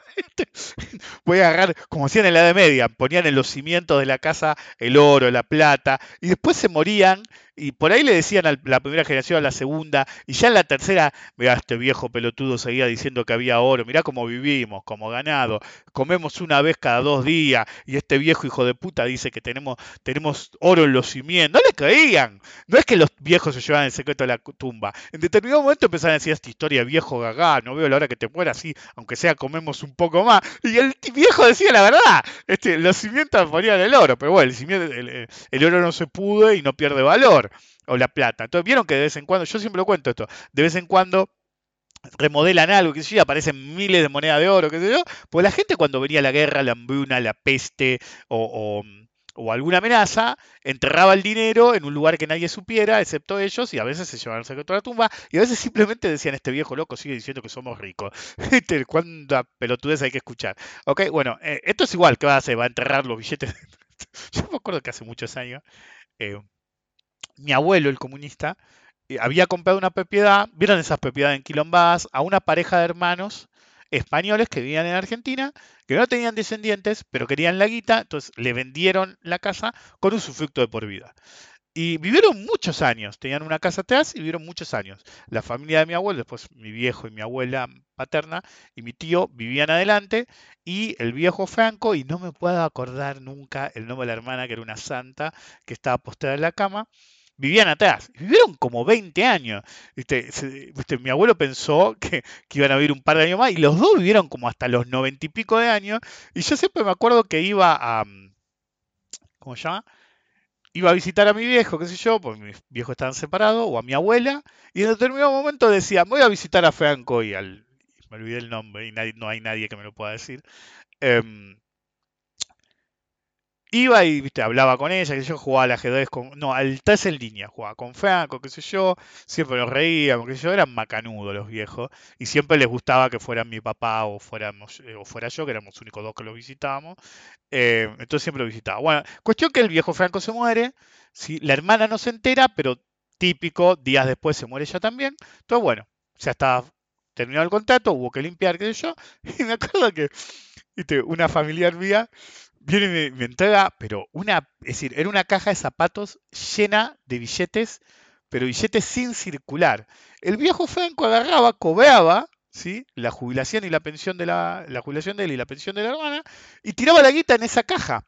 voy a agarrar, como hacían en la Edad Media, ponían en los cimientos de la casa el oro, la plata, y después se morían Y por ahí le decían a la primera generación, a la segunda, y ya en la tercera, mirá, este viejo pelotudo seguía diciendo que había oro, mirá cómo vivimos, como ganado, comemos una vez cada dos días, y este viejo hijo de puta dice que tenemos, tenemos oro en los cimientos. No le creían, no es que los viejos se llevaban el secreto de la tumba. En determinado momento empezaron a decir esta historia, viejo gagá, no veo la hora que te mueras, sí, aunque sea comemos un poco más. Y el viejo decía la verdad, este, los cimientos ponían el oro, pero bueno, el, cimiento, el, el oro no se pude y no pierde valor. O la plata. Entonces vieron que de vez en cuando, yo siempre lo cuento esto, de vez en cuando remodelan algo, que sé yo, aparecen miles de monedas de oro, que sé yo, pues la gente cuando venía la guerra, la hambruna, la peste o, o, o alguna amenaza, enterraba el dinero en un lugar que nadie supiera, excepto ellos, y a veces se llevaban el secreto a la tumba, y a veces simplemente decían, este viejo loco sigue diciendo que somos ricos. ¿Cuánta pelotudez hay que escuchar? Ok, bueno, eh, esto es igual, ¿qué va a hacer? Va a enterrar los billetes. Yo me acuerdo que hace muchos años... Eh, mi abuelo, el comunista, había comprado una propiedad, vieron esas propiedades en Quilombás, a una pareja de hermanos españoles que vivían en Argentina, que no tenían descendientes, pero querían la guita, entonces le vendieron la casa con un usufructo de por vida. Y vivieron muchos años, tenían una casa atrás y vivieron muchos años. La familia de mi abuelo, después mi viejo y mi abuela paterna y mi tío vivían adelante, y el viejo Franco, y no me puedo acordar nunca el nombre de la hermana, que era una santa que estaba postrada en la cama, vivían atrás, vivieron como veinte años. Este, se, este, mi abuelo pensó que, que iban a vivir un par de años más, y los dos vivieron como hasta los noventa y pico de años. Y yo siempre me acuerdo que iba a... ¿Cómo se llama? Iba a visitar a mi viejo, qué sé yo, porque mis viejos estaban separados, o a mi abuela, y en determinado momento decía, voy a visitar a Franco y al... Me olvidé el nombre y nadie, no hay nadie que me lo pueda decir. Eh, Iba y viste, hablaba con ella, que yo jugaba al ajedrez con... No, al tres en línea, jugaba con Franco, qué sé yo. Siempre nos reíamos, qué sé yo. Eran macanudos los viejos. Y siempre les gustaba que fueran mi papá o, fuéramos, eh, o fuera yo, que éramos los únicos dos que lo visitábamos. Eh, entonces siempre lo visitaba. Bueno, cuestión que el viejo Franco se muere. ¿Sí? La hermana no se entera, pero típico, días después se muere ella también. Entonces, bueno, ya estaba terminado el contrato, hubo que limpiar, qué sé yo. Y me acuerdo que viste, una familiar mía... Viene y me, me entrega, pero una, es decir, era una caja de zapatos llena de billetes, pero billetes sin circular. El viejo Franco agarraba, cobraba, ¿sí? La jubilación y la pensión de la, la jubilación de él y la pensión de la hermana, y tiraba la guita en esa caja.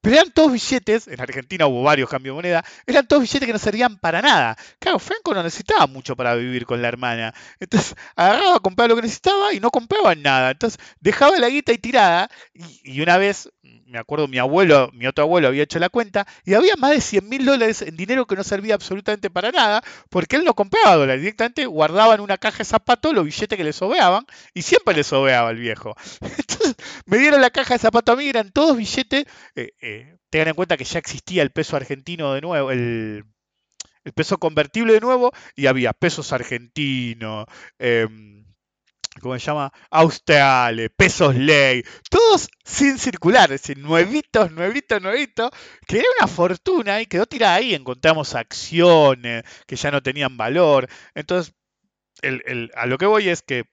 Pero eran todos billetes, en Argentina hubo varios cambios de moneda, eran todos billetes que no servían para nada. Claro, Franco no necesitaba mucho para vivir con la hermana. Entonces agarraba, compraba lo que necesitaba y no compraban nada. Entonces dejaba la guita ahí tirada, y, y una vez, me acuerdo, mi abuelo, mi otro abuelo había hecho la cuenta, y había más de cien mil dólares en dinero que no servía absolutamente para nada, porque él no compraba dólares, directamente guardaba en una caja de zapatos los billetes que le sobeaban, y siempre le sobeaba el viejo. Entonces me dieron la caja de zapatos a mí, eran todos billetes... Eh, Eh, tengan en cuenta que ya existía el peso argentino de nuevo, el, el peso convertible de nuevo, y había pesos argentinos, eh, ¿cómo se llama? Australes, pesos ley, todos sin circular, es decir, nuevitos, nuevitos, nuevitos, que era una fortuna y quedó tirada ahí. Encontramos acciones que ya no tenían valor. Entonces, el, el, a lo que voy es que,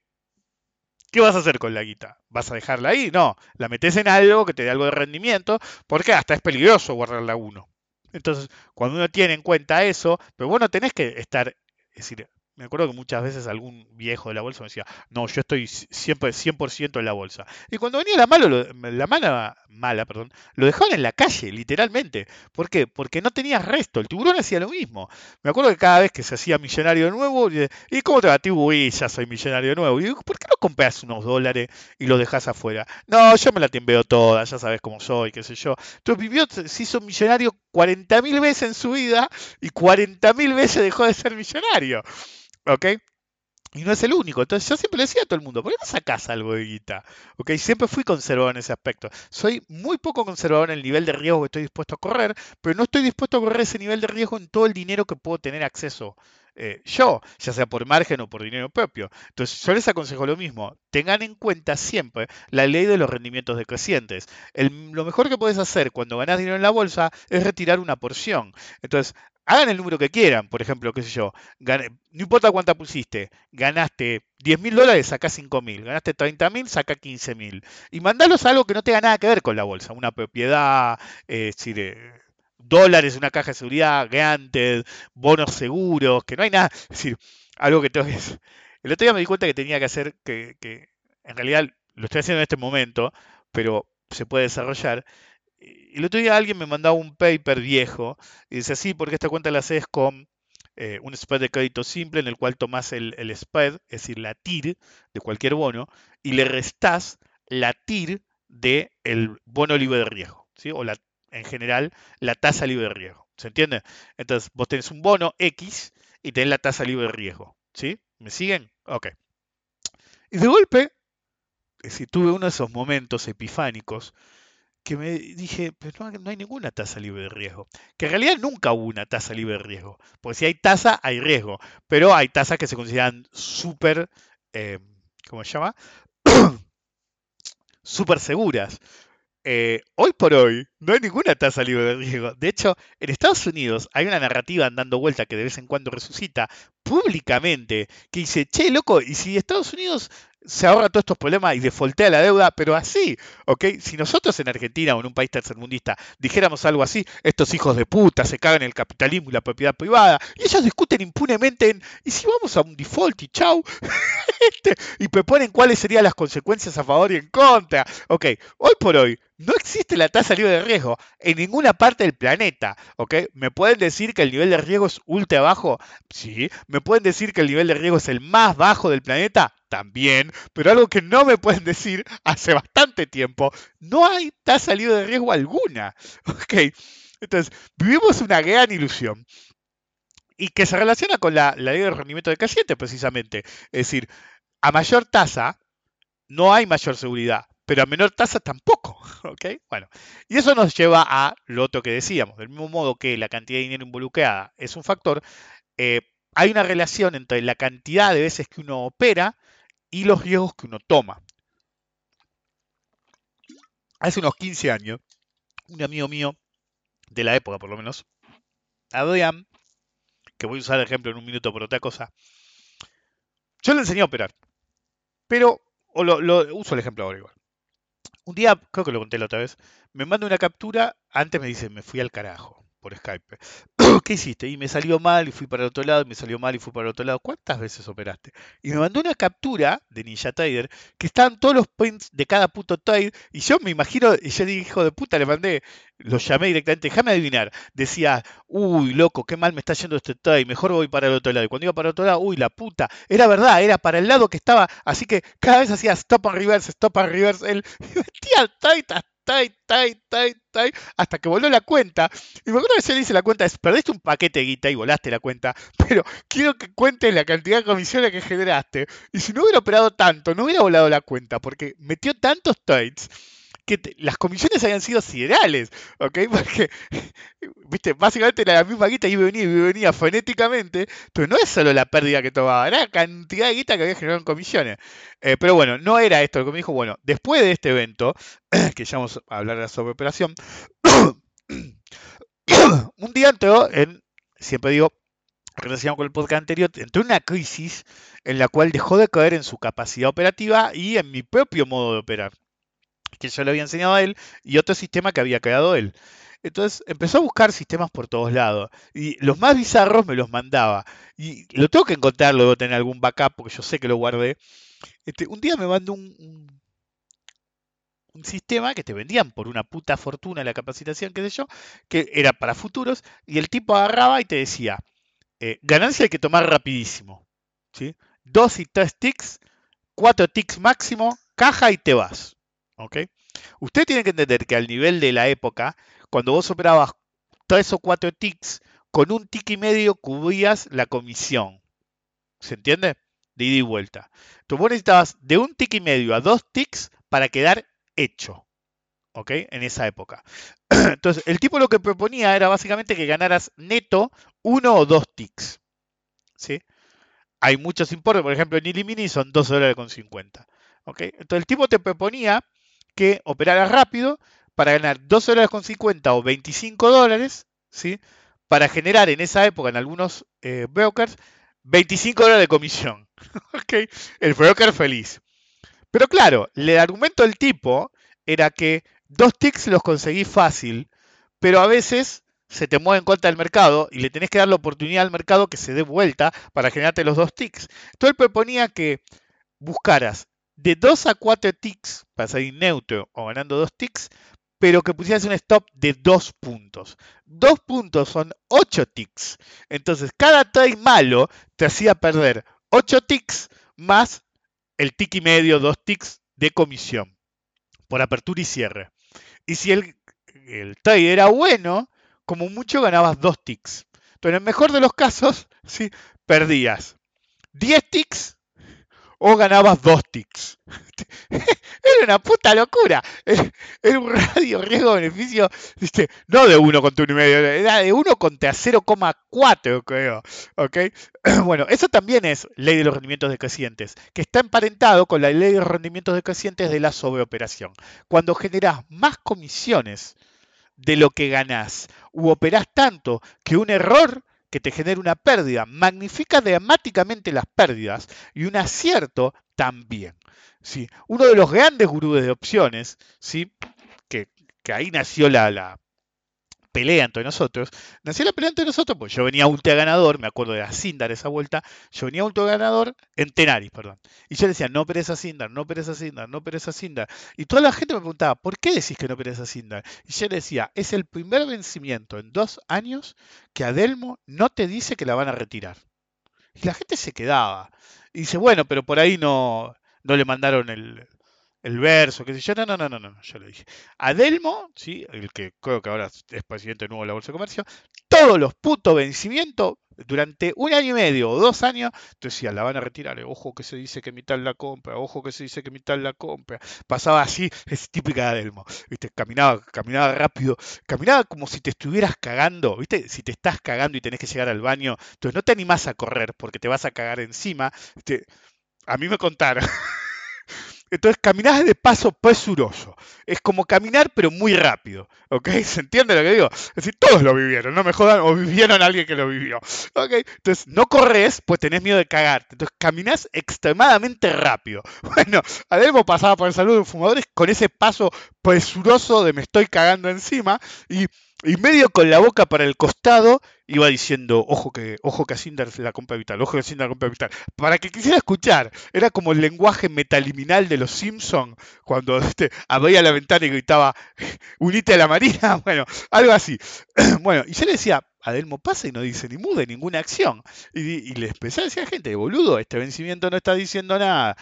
¿qué vas a hacer con la guita? ¿Vas a dejarla ahí? No, la metes en algo que te dé algo de rendimiento, porque hasta es peligroso guardarla uno. Entonces, cuando uno tiene en cuenta eso, pero bueno, tenés que estar, es decir, me acuerdo que muchas veces algún viejo de la bolsa me decía, no, yo estoy siempre cien por ciento en la bolsa. Y cuando venía la mala, la mala, mala, perdón, lo dejaban en la calle, literalmente. ¿Por qué? Porque no tenías resto. El tiburón hacía lo mismo. Me acuerdo que cada vez que se hacía millonario nuevo, ¿y cómo te va? Uy, ya soy millonario nuevo. Y digo, ¿por qué no compras unos dólares y los dejas afuera? No, yo me la timbeo toda, ya sabes cómo soy, qué sé yo. Entonces vivió, se hizo millonario cuarenta mil veces en su vida, y cuarenta mil veces dejó de ser millonario. ¿Ok? Y no es el único. Entonces yo siempre le decía a todo el mundo, ¿por qué no sacás algo de guita? ¿Ok? Siempre fui conservador en ese aspecto. Soy muy poco conservador en el nivel de riesgo que estoy dispuesto a correr, pero no estoy dispuesto a correr ese nivel de riesgo en todo el dinero que puedo tener acceso eh, yo, ya sea por margen o por dinero propio. Entonces yo les aconsejo lo mismo. Tengan en cuenta siempre la ley de los rendimientos decrecientes. El, lo mejor que podés hacer cuando ganás dinero en la bolsa es retirar una porción. Entonces, hagan el número que quieran, por ejemplo, qué sé yo, gané, no importa cuánta pusiste, ganaste diez mil dólares, sacá cinco mil, ganaste treinta mil, sacá quince mil. Y mandalos a algo que no tenga nada que ver con la bolsa, una propiedad, eh, es decir, eh, dólares, una caja de seguridad, grandes, bonos seguros, que no hay nada. Es decir, algo que tengo que hacer. El otro día me di cuenta que tenía que hacer, que, que en realidad lo estoy haciendo en este momento, pero se puede desarrollar. El otro día alguien me mandaba un paper viejo y dice, sí, porque esta cuenta la haces con eh, un spread de crédito simple en el cual tomás el, el spread, es decir, la T I R de cualquier bono, y le restás la T I R del bono libre de riesgo, ¿sí? O la, en general, la tasa libre de riesgo. ¿Se entiende? Entonces, vos tenés un bono X y tenés la tasa libre de riesgo, ¿sí? ¿Me siguen? Ok. Y de golpe, es decir, tuve uno de esos momentos epifánicos que me dije, pues no, no hay ninguna tasa libre de riesgo. Que en realidad nunca hubo una tasa libre de riesgo. Porque si hay tasa, hay riesgo. Pero hay tasas que se consideran súper, eh, ¿cómo se llama? Súper seguras. Eh, hoy por hoy no hay ninguna tasa libre de riesgo. De hecho, en Estados Unidos hay una narrativa andando vuelta que de vez en cuando resucita públicamente, que dice, che, loco, y si Estados Unidos se ahorra todos estos problemas y defaultea la deuda, pero así, ¿ok? Si nosotros en Argentina o en un país tercermundista dijéramos algo así, estos hijos de puta se cagan en el capitalismo y la propiedad privada, y ellos discuten impunemente en, ¿y si vamos a un default y chau? este, y proponen cuáles serían las consecuencias a favor y en contra. Ok, hoy por hoy no existe la tasa libre de riesgo en ninguna parte del planeta, ¿ok? ¿Me pueden decir que el nivel de riesgo es ultra bajo? Sí. ¿Me pueden decir que el nivel de riesgo es el más bajo del planeta? También. Pero algo que no me pueden decir hace bastante tiempo, no hay tasa libre de riesgo alguna, ¿ok? Entonces, vivimos una gran ilusión. Y que se relaciona con la, la ley de rendimiento de creciente, precisamente. Es decir, a mayor tasa, no hay mayor seguridad. Pero a menor tasa tampoco, ¿ok? Bueno, y eso nos lleva a lo otro que decíamos. Del mismo modo que la cantidad de dinero involucrada es un factor, eh, hay una relación entre la cantidad de veces que uno opera y los riesgos que uno toma. Hace unos quince años, un amigo mío, de la época por lo menos, Adrián, que voy a usar de ejemplo en un minuto por otra cosa, yo le enseñé a operar, pero, o lo, lo, uso el ejemplo ahora igual. Un día, creo que lo conté la otra vez, me manda una captura, antes me dice, me fui al carajo por Skype. ¿Qué hiciste? Y me salió mal y fui para el otro lado, y me salió mal y fui para el otro lado. ¿Cuántas veces operaste? Y me mandó una captura de Ninja Trader que estaban todos los prints de cada puto trade. Y yo me imagino, y yo dije, hijo de puta, le mandé, lo llamé directamente, déjame adivinar. Decía, uy, loco, qué mal me está yendo este trade, mejor voy para el otro lado. Y cuando iba para el otro lado, uy, la puta, era verdad, era para el lado que estaba. Así que cada vez hacía stop and reverse, stop and reverse. Él metía el trade Tai, tai, tai, tai, hasta que voló la cuenta. Y me acuerdo que yo le hice la cuenta, es, perdiste un paquete de guita y volaste la cuenta, pero quiero que cuentes la cantidad de comisiones que generaste. Y si no hubiera operado tanto, no hubiera volado la cuenta, porque metió tantos trades que te, las comisiones habían sido siderales, ¿ok? Porque, viste, básicamente era la misma guita y venía y venía fonéticamente, pero no es solo la pérdida que tomaba, era la cantidad de guita que había generado en comisiones. Eh, pero bueno, no era esto lo que me dijo. Bueno, después de este evento, que ya vamos a hablar de la sobreoperación, un día entró en, siempre digo, relacionado con el podcast anterior, entró en una crisis en la cual dejó de caer en su capacidad operativa y en mi propio modo de operar, que yo le había enseñado a él, y otro sistema que había creado él. Entonces empezó a buscar sistemas por todos lados, y los más bizarros me los mandaba, y lo tengo que encontrar, lo debo tener algún backup, porque yo sé que lo guardé. Este, un día me mandó un, un, un sistema que te vendían por una puta fortuna la capacitación, qué sé yo, que era para futuros, y el tipo agarraba y te decía, eh, ganancia hay que tomar rapidísimo, ¿sí? Dos y tres ticks, cuatro ticks máximo, caja y te vas. ¿Okay? Usted tiene que entender que al nivel de la época, cuando vos operabas tres o cuatro ticks, con un tick y medio cubrías la comisión. ¿Se entiende? De ida y vuelta. Entonces vos necesitabas de un tick y medio a dos ticks para quedar hecho. ¿Ok? En esa época. Entonces, el tipo lo que proponía era básicamente que ganaras neto uno o dos ticks. ¿Sí? Hay muchos importes, por ejemplo, en Illimini son dos dólares con cincuenta. ¿Ok? Entonces el tipo te proponía que operaras rápido para ganar dos dólares con cincuenta o veinticinco dólares, ¿sí? Para generar en esa época, en algunos eh, brokers, veinticinco dólares de comisión. ¿Okay? El broker feliz. Pero claro, el argumento del tipo era que dos ticks los conseguí fácil, pero a veces se te mueve en contra del mercado y le tenés que dar la oportunidad al mercado que se dé vuelta para generarte los dos ticks. Entonces él proponía que buscaras de dos a cuatro ticks para salir neutro o ganando dos ticks, pero que pusieras un stop de dos puntos. dos puntos son ocho ticks. Entonces cada trade malo te hacía perder ocho ticks más el tick y medio, dos ticks de comisión por apertura y cierre. Y si el, el trade era bueno, como mucho ganabas dos ticks. Entonces, en el mejor de los casos, ¿sí?, perdías diez ticks o ganabas dos ticks. Era una puta locura. Era un radio riesgo-beneficio, ¿sí?, no de uno contra uno y medio, era de uno contra cero coma cuatro, creo. ¿Okay? Bueno, eso también es ley de los rendimientos decrecientes, que está emparentado con la ley de los rendimientos decrecientes de la sobreoperación. Cuando generás más comisiones de lo que ganás, u operás tanto que un error que te genera una pérdida magnifica dramáticamente las pérdidas y un acierto también. ¿Sí? Uno de los grandes gurúes de opciones, ¿sí?, que, que ahí nació la, la pelea entre nosotros, nació la pelea entre nosotros, pues yo venía ultra ganador, me acuerdo de Ascindar esa vuelta, yo venía ultra ganador en Tenaris, perdón, y yo decía, no operes Ascindar, no operes Ascindar, no operes Ascindar, y toda la gente me preguntaba, ¿por qué decís que no operes Ascindar? Y yo decía, es el primer vencimiento en dos años que Adelmo no te dice que la van a retirar. Y la gente se quedaba, y dice, bueno, pero por ahí no, no le mandaron el... el verso, que si yo, no, no, no, no, no, yo le dije. Adelmo, ¿sí?, el que creo que ahora es presidente nuevo de la Bolsa de Comercio, todos los putos vencimientos, durante un año y medio o dos años, te decía, la van a retirar, ojo que se dice que mi tal la compra, ojo que se dice que mi tal la compra. Pasaba así, es típica de Adelmo, ¿viste? Caminaba, caminaba rápido, caminaba como si te estuvieras cagando, ¿viste? Si te estás cagando y tenés que llegar al baño, entonces no te animás a correr porque te vas a cagar encima. ¿Viste? A mí me contaron. Entonces caminás de paso presuroso. Es como caminar, pero muy rápido. ¿Ok? ¿Se entiende lo que digo? Es decir, todos lo vivieron, no me jodan, o vivieron a alguien que lo vivió. ¿Ok? Entonces, no corres, pues tenés miedo de cagarte. Entonces, caminás extremadamente rápido. Bueno, Adelmo pasaba por el saludo de los fumadores con ese paso presuroso de me estoy cagando encima y, y medio con la boca para el costado iba diciendo, ojo que ojo que Ascindar la compra vital, ojo que Ascindar la compra vital. Para que quisiera escuchar, era como el lenguaje metaliminal de los Simpsons, cuando este, abría la ventana y gritaba, unite a la marina, bueno, algo así. Bueno, y yo le decía, Adelmo pasa y no dice ni mude ninguna acción. Y, y le empecé a decir a la gente, boludo, este vencimiento no está diciendo nada.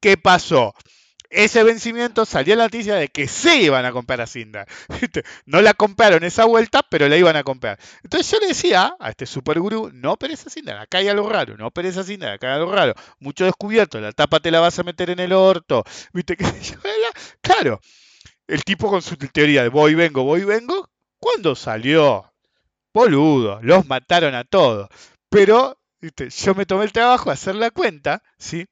¿Qué pasó? Ese vencimiento salió la noticia de que sí iban a comprar Ascindar. No la compraron esa vuelta, pero la iban a comprar. Entonces yo le decía a este supergurú, no operes Ascindar, acá hay algo raro, no operes Ascindar, acá hay algo raro. Mucho descubierto, la tapa te la vas a meter en el orto. ¿Viste? Claro, el tipo con su teoría de voy, vengo, voy, vengo, ¿cuándo salió? Boludo, los mataron a todos. Pero ¿viste? Yo me tomé el trabajo de hacer la cuenta, ¿sí?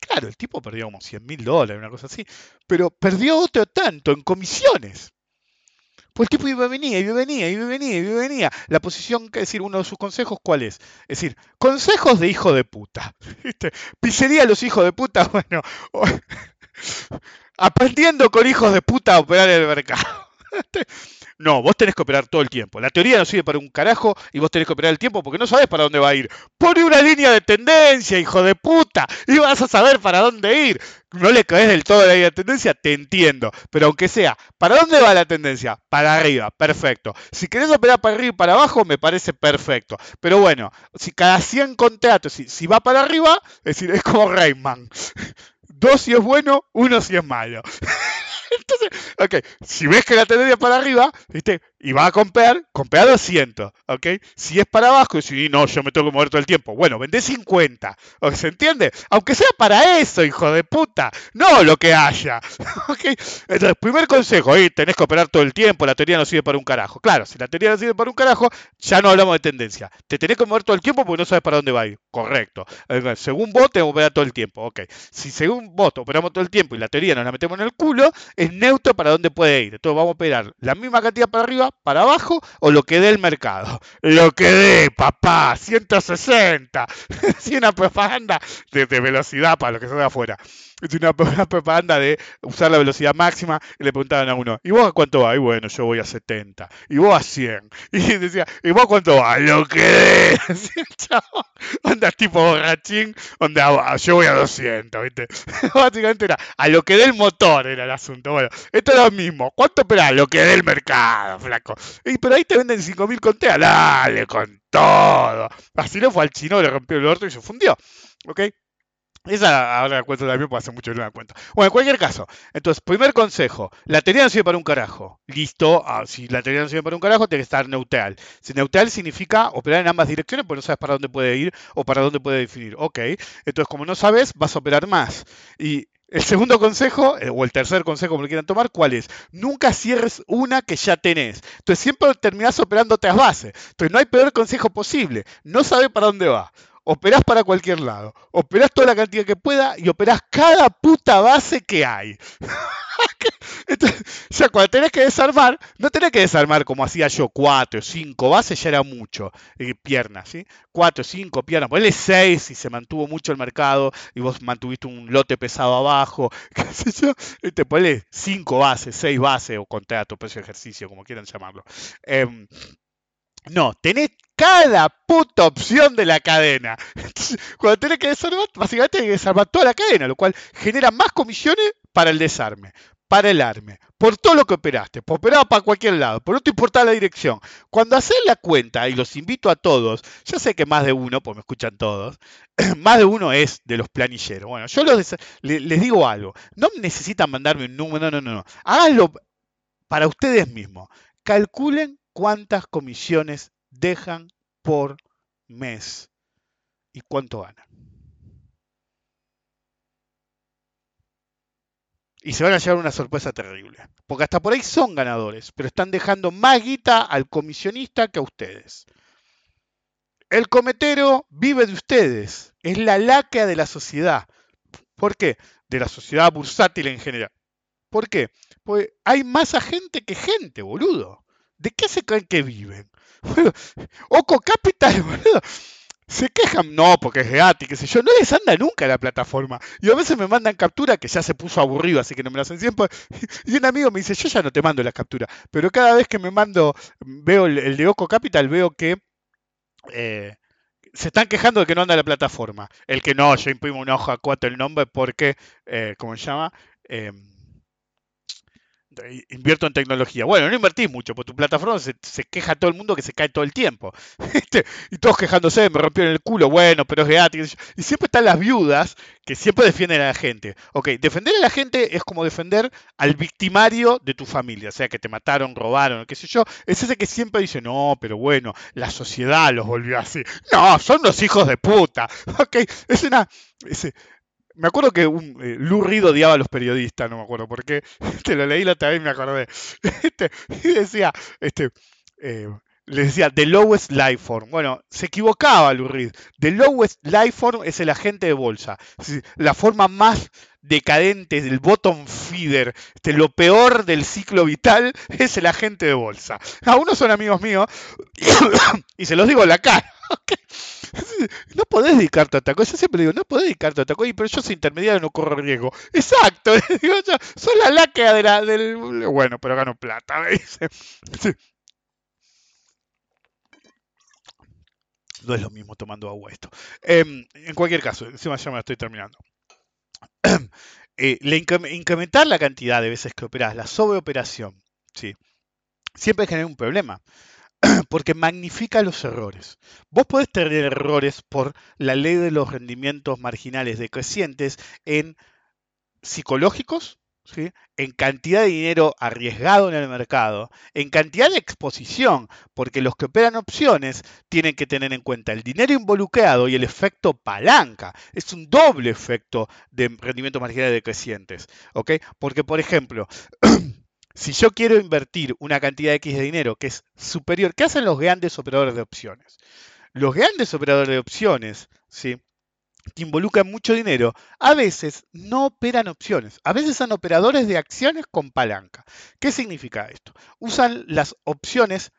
Claro, el tipo perdió como cien mil dólares, una cosa así, pero perdió otro tanto en comisiones. Pues el tipo iba y venía, iba y venía, iba y venía, iba y venía. La posición, es decir, uno de sus consejos, ¿cuál es? Es decir, consejos de hijo de puta. ¿Viste? Pizzería a los hijos de puta, bueno, o... aprendiendo con hijos de puta a operar el mercado. ¿Viste? No, vos tenés que operar todo el tiempo. La teoría no sirve para un carajo y vos tenés que operar el tiempo porque no sabés para dónde va a ir. Pone una línea de tendencia, hijo de puta, y vas a saber para dónde ir. No le caes del todo la línea de tendencia, te entiendo. Pero aunque sea, ¿para dónde va la tendencia? Para arriba, perfecto. Si querés operar para arriba y para abajo, me parece perfecto. Pero bueno, si cada cien contratos, si, si va para arriba, es decir, es como Rayman. Dos si es bueno, uno si es malo. Entonces, ok, si ves que la tendencia es para arriba, ¿viste? Y va a comprar, compra doscientos, ¿ok? Si es para abajo, y si no, yo me tengo que mover todo el tiempo, bueno, vendé cincuenta, ¿ok? ¿Se entiende? Aunque sea para eso, hijo de puta, no lo que haya, ¿ok? Entonces, primer consejo, ¿eh? Tenés que operar todo el tiempo, la teoría no sirve para un carajo. Claro, si la teoría no sirve para un carajo, ya no hablamos de tendencia. Te tenés que mover todo el tiempo porque no sabes para dónde va a ir, correcto. Según vos, tenés que operar todo el tiempo, ¿ok? Si según vos operamos todo el tiempo y la teoría nos la metemos en el culo, es neutro para dónde puede ir. Entonces, vamos a operar la misma cantidad para arriba, arriba, para abajo o lo que dé el mercado. Lo que dé, papá, ciento sesenta. Es una propaganda de, de velocidad para los que son de afuera. Es una, una propaganda de usar la velocidad máxima. Y le preguntaban a uno, ¿y vos cuánto va? Y bueno, yo voy a setenta. ¿Y vos a cien? Y decía, ¿y vos cuánto va? Lo que dé. Chabón, onda tipo borrachín, onda yo voy a doscientos, ¿viste? Básicamente era, a lo que dé el motor era el asunto. Bueno, esto es lo mismo. ¿Cuánto esperás? Lo que dé el mercado, flaco. Y, pero ahí te venden cinco mil conteas. Dale, con todo. Así no fue al chino, le rompió el orto y se fundió. ¿Ok? Esa ahora la cuento también porque hace mucho que no la cuento. Bueno, en cualquier caso. Entonces, primer consejo. La teoría no sirve para un carajo. Listo. Ah, si la teoría no sirve para un carajo, tiene que estar neutral. Si neutral significa operar en ambas direcciones, pues no sabes para dónde puede ir o para dónde puede definir. Ok. Entonces, como no sabes, vas a operar más. Y el segundo consejo, o el tercer consejo que quieran tomar, ¿cuál es? Nunca cierres una que ya tenés. Entonces, siempre terminás operando otras bases. Entonces, no hay peor consejo posible. No sabes para dónde va. Operás para cualquier lado. Operás toda la cantidad que pueda y operás cada puta base que hay. Entonces, ya cuando tenés que desarmar, no tenés que desarmar como hacía yo, cuatro o cinco bases, ya era mucho. Eh, piernas, ¿sí? Cuatro, cinco piernas. Ponele seis y se mantuvo mucho el mercado y vos mantuviste un lote pesado abajo. ¿Qué sé yo? Y te ponele cinco bases, seis bases o contrato, precio de ejercicio, como quieran llamarlo. Eh, No, tenés cada puta opción de la cadena. Entonces, cuando tenés que desarmar, básicamente tenés que desarmar toda la cadena, lo cual genera más comisiones para el desarme, para el arme, por todo lo que operaste, por operar para cualquier lado, por no te importa la dirección. Cuando haces la cuenta, y los invito a todos, yo sé que más de uno, pues me escuchan todos, más de uno es de los planilleros. Bueno, yo los les, les digo algo, no necesitan mandarme un número, no, no, no, no. Háganlo para ustedes mismos. Calculen cuántas comisiones dejan por mes y cuánto ganan. Y se van a llevar una sorpresa terrible. Porque hasta por ahí son ganadores, pero están dejando más guita al comisionista que a ustedes. El cometero vive de ustedes. Es la láquea de la sociedad. ¿Por qué? De la sociedad bursátil en general. ¿Por qué? Pues hay más gente que gente, boludo. ¿De qué se creen que viven? Bueno, Oco Capital, boludo. Se quejan, no, porque es gratis, qué sé yo. No les anda nunca la plataforma. Y a veces me mandan captura, que ya se puso aburrido, así que no me las hacen siempre. Y un amigo me dice, yo ya no te mando las capturas. Pero cada vez que me mando, veo el, el de Oco Capital, veo que... Eh, se están quejando de que no anda la plataforma. El que no, yo imprimo una hoja cuatro el nombre porque... Eh, ¿Cómo se llama? Eh, invierto en tecnología. Bueno, no invertís mucho, porque tu plataforma se, se queja a todo el mundo que se cae todo el tiempo. Este, y todos quejándose, me rompieron el culo, bueno, pero es gratis. Y siempre están las viudas que siempre defienden a la gente. Ok, defender a la gente es como defender al victimario de tu familia, o sea, que te mataron, robaron, qué sé yo. Es ese que siempre dice, no, pero bueno, la sociedad los volvió así. No, son los hijos de puta. Ok, es una... Es, me acuerdo que un, eh, Lou Reed odiaba a los periodistas, no me acuerdo por qué. Te lo leí la otra vez y me acordé. Este, y decía, este, eh, le decía, the lowest life form. Bueno, se equivocaba Lou Reed. The lowest life form es el agente de bolsa. La forma más decadente, el bottom feeder. Este, lo peor del ciclo vital es el agente de bolsa. A unos son amigos míos y se los digo en la cara. Okay. No podés dedicarte a otra cosa. Yo siempre digo, no podés dedicarte a otra cosa. Pero yo soy intermediario, no corro riesgo. Exacto, digo yo, soy la láquea de la, del... Bueno, pero gano plata, me dice. Sí. No es lo mismo tomando agua esto. Eh, en cualquier caso, encima ya me la estoy terminando. Eh, le incre- incrementar la cantidad de veces que operás, la sobreoperación, sí, siempre genera un problema. Porque magnifica los errores. Vos podés tener errores por la ley de los rendimientos marginales decrecientes en psicológicos, ¿sí? En cantidad de dinero arriesgado en el mercado, en cantidad de exposición, porque los que operan opciones tienen que tener en cuenta el dinero involucrado y el efecto palanca. Es un doble efecto de rendimientos marginales decrecientes, ¿ok? Porque, por ejemplo... Si yo quiero invertir una cantidad X de dinero que es superior, ¿qué hacen los grandes operadores de opciones? Los grandes operadores de opciones, ¿sí? que involucran mucho dinero, a veces no operan opciones, a veces son operadores de acciones con palanca. ¿Qué significa esto? Usan las opciones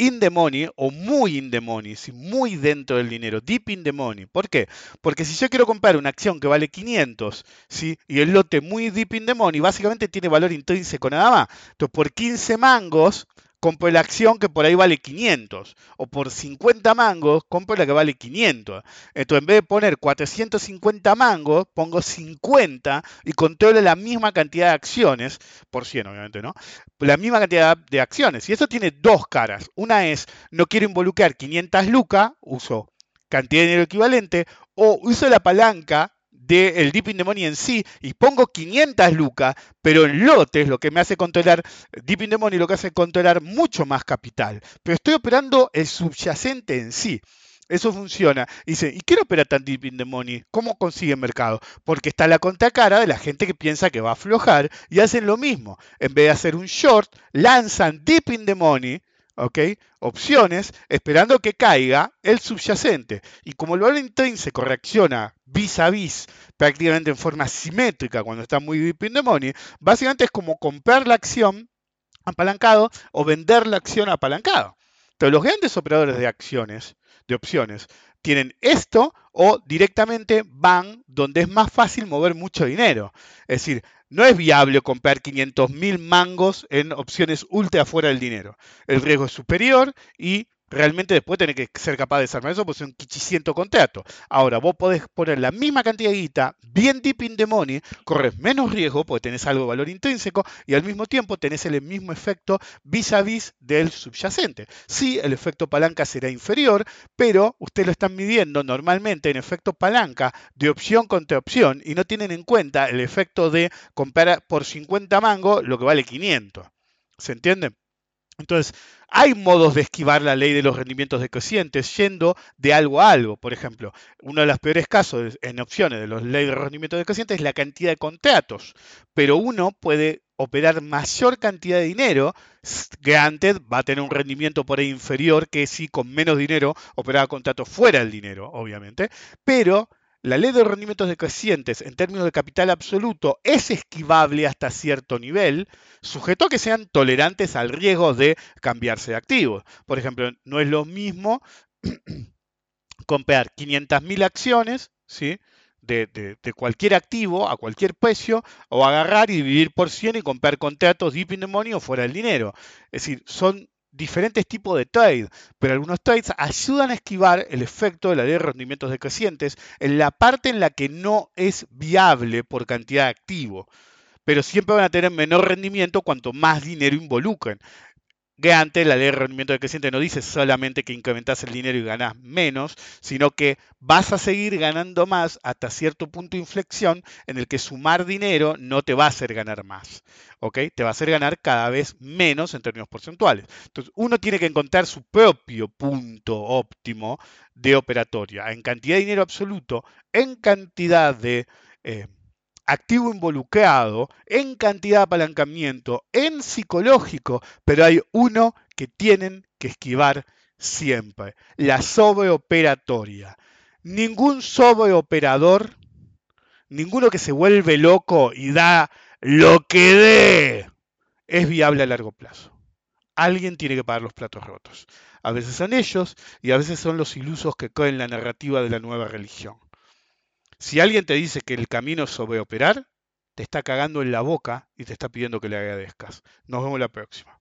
in the money o muy in the money, muy dentro del dinero, deep in the money. ¿Por qué? Porque si yo quiero comprar una acción que vale quinientos, ¿sí?, y el lote muy deep in the money, básicamente tiene valor intrínseco nada más. Entonces, por quince mangos compro la acción que por ahí vale quinientos, o por cincuenta mangos compro la que vale quinientos. Entonces, en vez de poner cuatrocientos cincuenta mangos, pongo cincuenta y controlo la misma cantidad de acciones, por cien obviamente, ¿no? La misma cantidad de acciones. Y esto tiene dos caras. Una es, no quiero involucrar quinientas lucas, uso cantidad de dinero equivalente, o uso la palanca del deep in the money en sí, y pongo quinientas lucas, pero en lotes, lo que me hace controlar, deep in the money lo que hace controlar mucho más capital. Pero estoy operando el subyacente en sí. Eso funciona. Y dice, ¿y qué no opera tan deep in the money? ¿Cómo consigue el mercado? Porque está la contracara de la gente que piensa que va a aflojar y hacen lo mismo. En vez de hacer un short, lanzan deep in the money, ¿ok?, opciones, esperando que caiga el subyacente. Y como el valor intrínseco reacciona vis a vis, prácticamente en forma simétrica cuando está muy deep in the money, básicamente es como comprar la acción apalancado o vender la acción apalancado. Entonces, los grandes operadores de acciones, de opciones, tienen esto o directamente van donde es más fácil mover mucho dinero. Es decir, no es viable comprar quinientos mil mangos en opciones ultra fuera del dinero. El riesgo es superior y realmente después tenés que ser capaz de desarmar eso porque son quichicientos contratos. Ahora, vos podés poner la misma cantidad de guita, bien deep in the money, corres menos riesgo porque tenés algo de valor intrínseco y al mismo tiempo tenés el mismo efecto vis a vis del subyacente. Sí, el efecto palanca será inferior, pero ustedes lo están midiendo normalmente en efecto palanca de opción contra opción y no tienen en cuenta el efecto de comprar por cincuenta mangos lo que vale quinientos. ¿Se entiende? Entonces, hay modos de esquivar la ley de los rendimientos decrecientes yendo de algo a algo. Por ejemplo, uno de los peores casos en opciones de los leyes de rendimientos decrecientes es la cantidad de contratos. Pero uno puede operar mayor cantidad de dinero que antes va a tener un rendimiento por ahí inferior que si con menos dinero operaba contratos fuera del dinero, obviamente. Pero la ley de rendimientos decrecientes en términos de capital absoluto es esquivable hasta cierto nivel, sujeto a que sean tolerantes al riesgo de cambiarse de activos. Por ejemplo, no es lo mismo comprar quinientas mil acciones, ¿sí?, de, de, de cualquier activo a cualquier precio, o agarrar y dividir por cien y comprar contratos deep in the money o fuera del dinero. Es decir, son diferentes tipos de trade, pero algunos trades ayudan a esquivar el efecto de la ley de rendimientos decrecientes en la parte en la que no es viable por cantidad de activo, pero siempre van a tener menor rendimiento cuanto más dinero involucren. Que antes la ley de rendimiento decreciente no dice solamente que incrementás el dinero y ganás menos, sino que vas a seguir ganando más hasta cierto punto de inflexión en el que sumar dinero no te va a hacer ganar más, ¿ok? Te va a hacer ganar cada vez menos en términos porcentuales. Entonces, uno tiene que encontrar su propio punto óptimo de operatoria en cantidad de dinero absoluto, en cantidad de Eh, activo involucrado, en cantidad de apalancamiento, en psicológico, pero hay uno que tienen que esquivar siempre: la sobreoperatoria. Ningún sobreoperador, ninguno que se vuelve loco y da lo que dé, es viable a largo plazo. Alguien tiene que pagar los platos rotos. A veces son ellos y a veces son los ilusos que creen la narrativa de la nueva religión. Si alguien te dice que el camino es sobreoperar, te está cagando en la boca y te está pidiendo que le agradezcas. Nos vemos la próxima.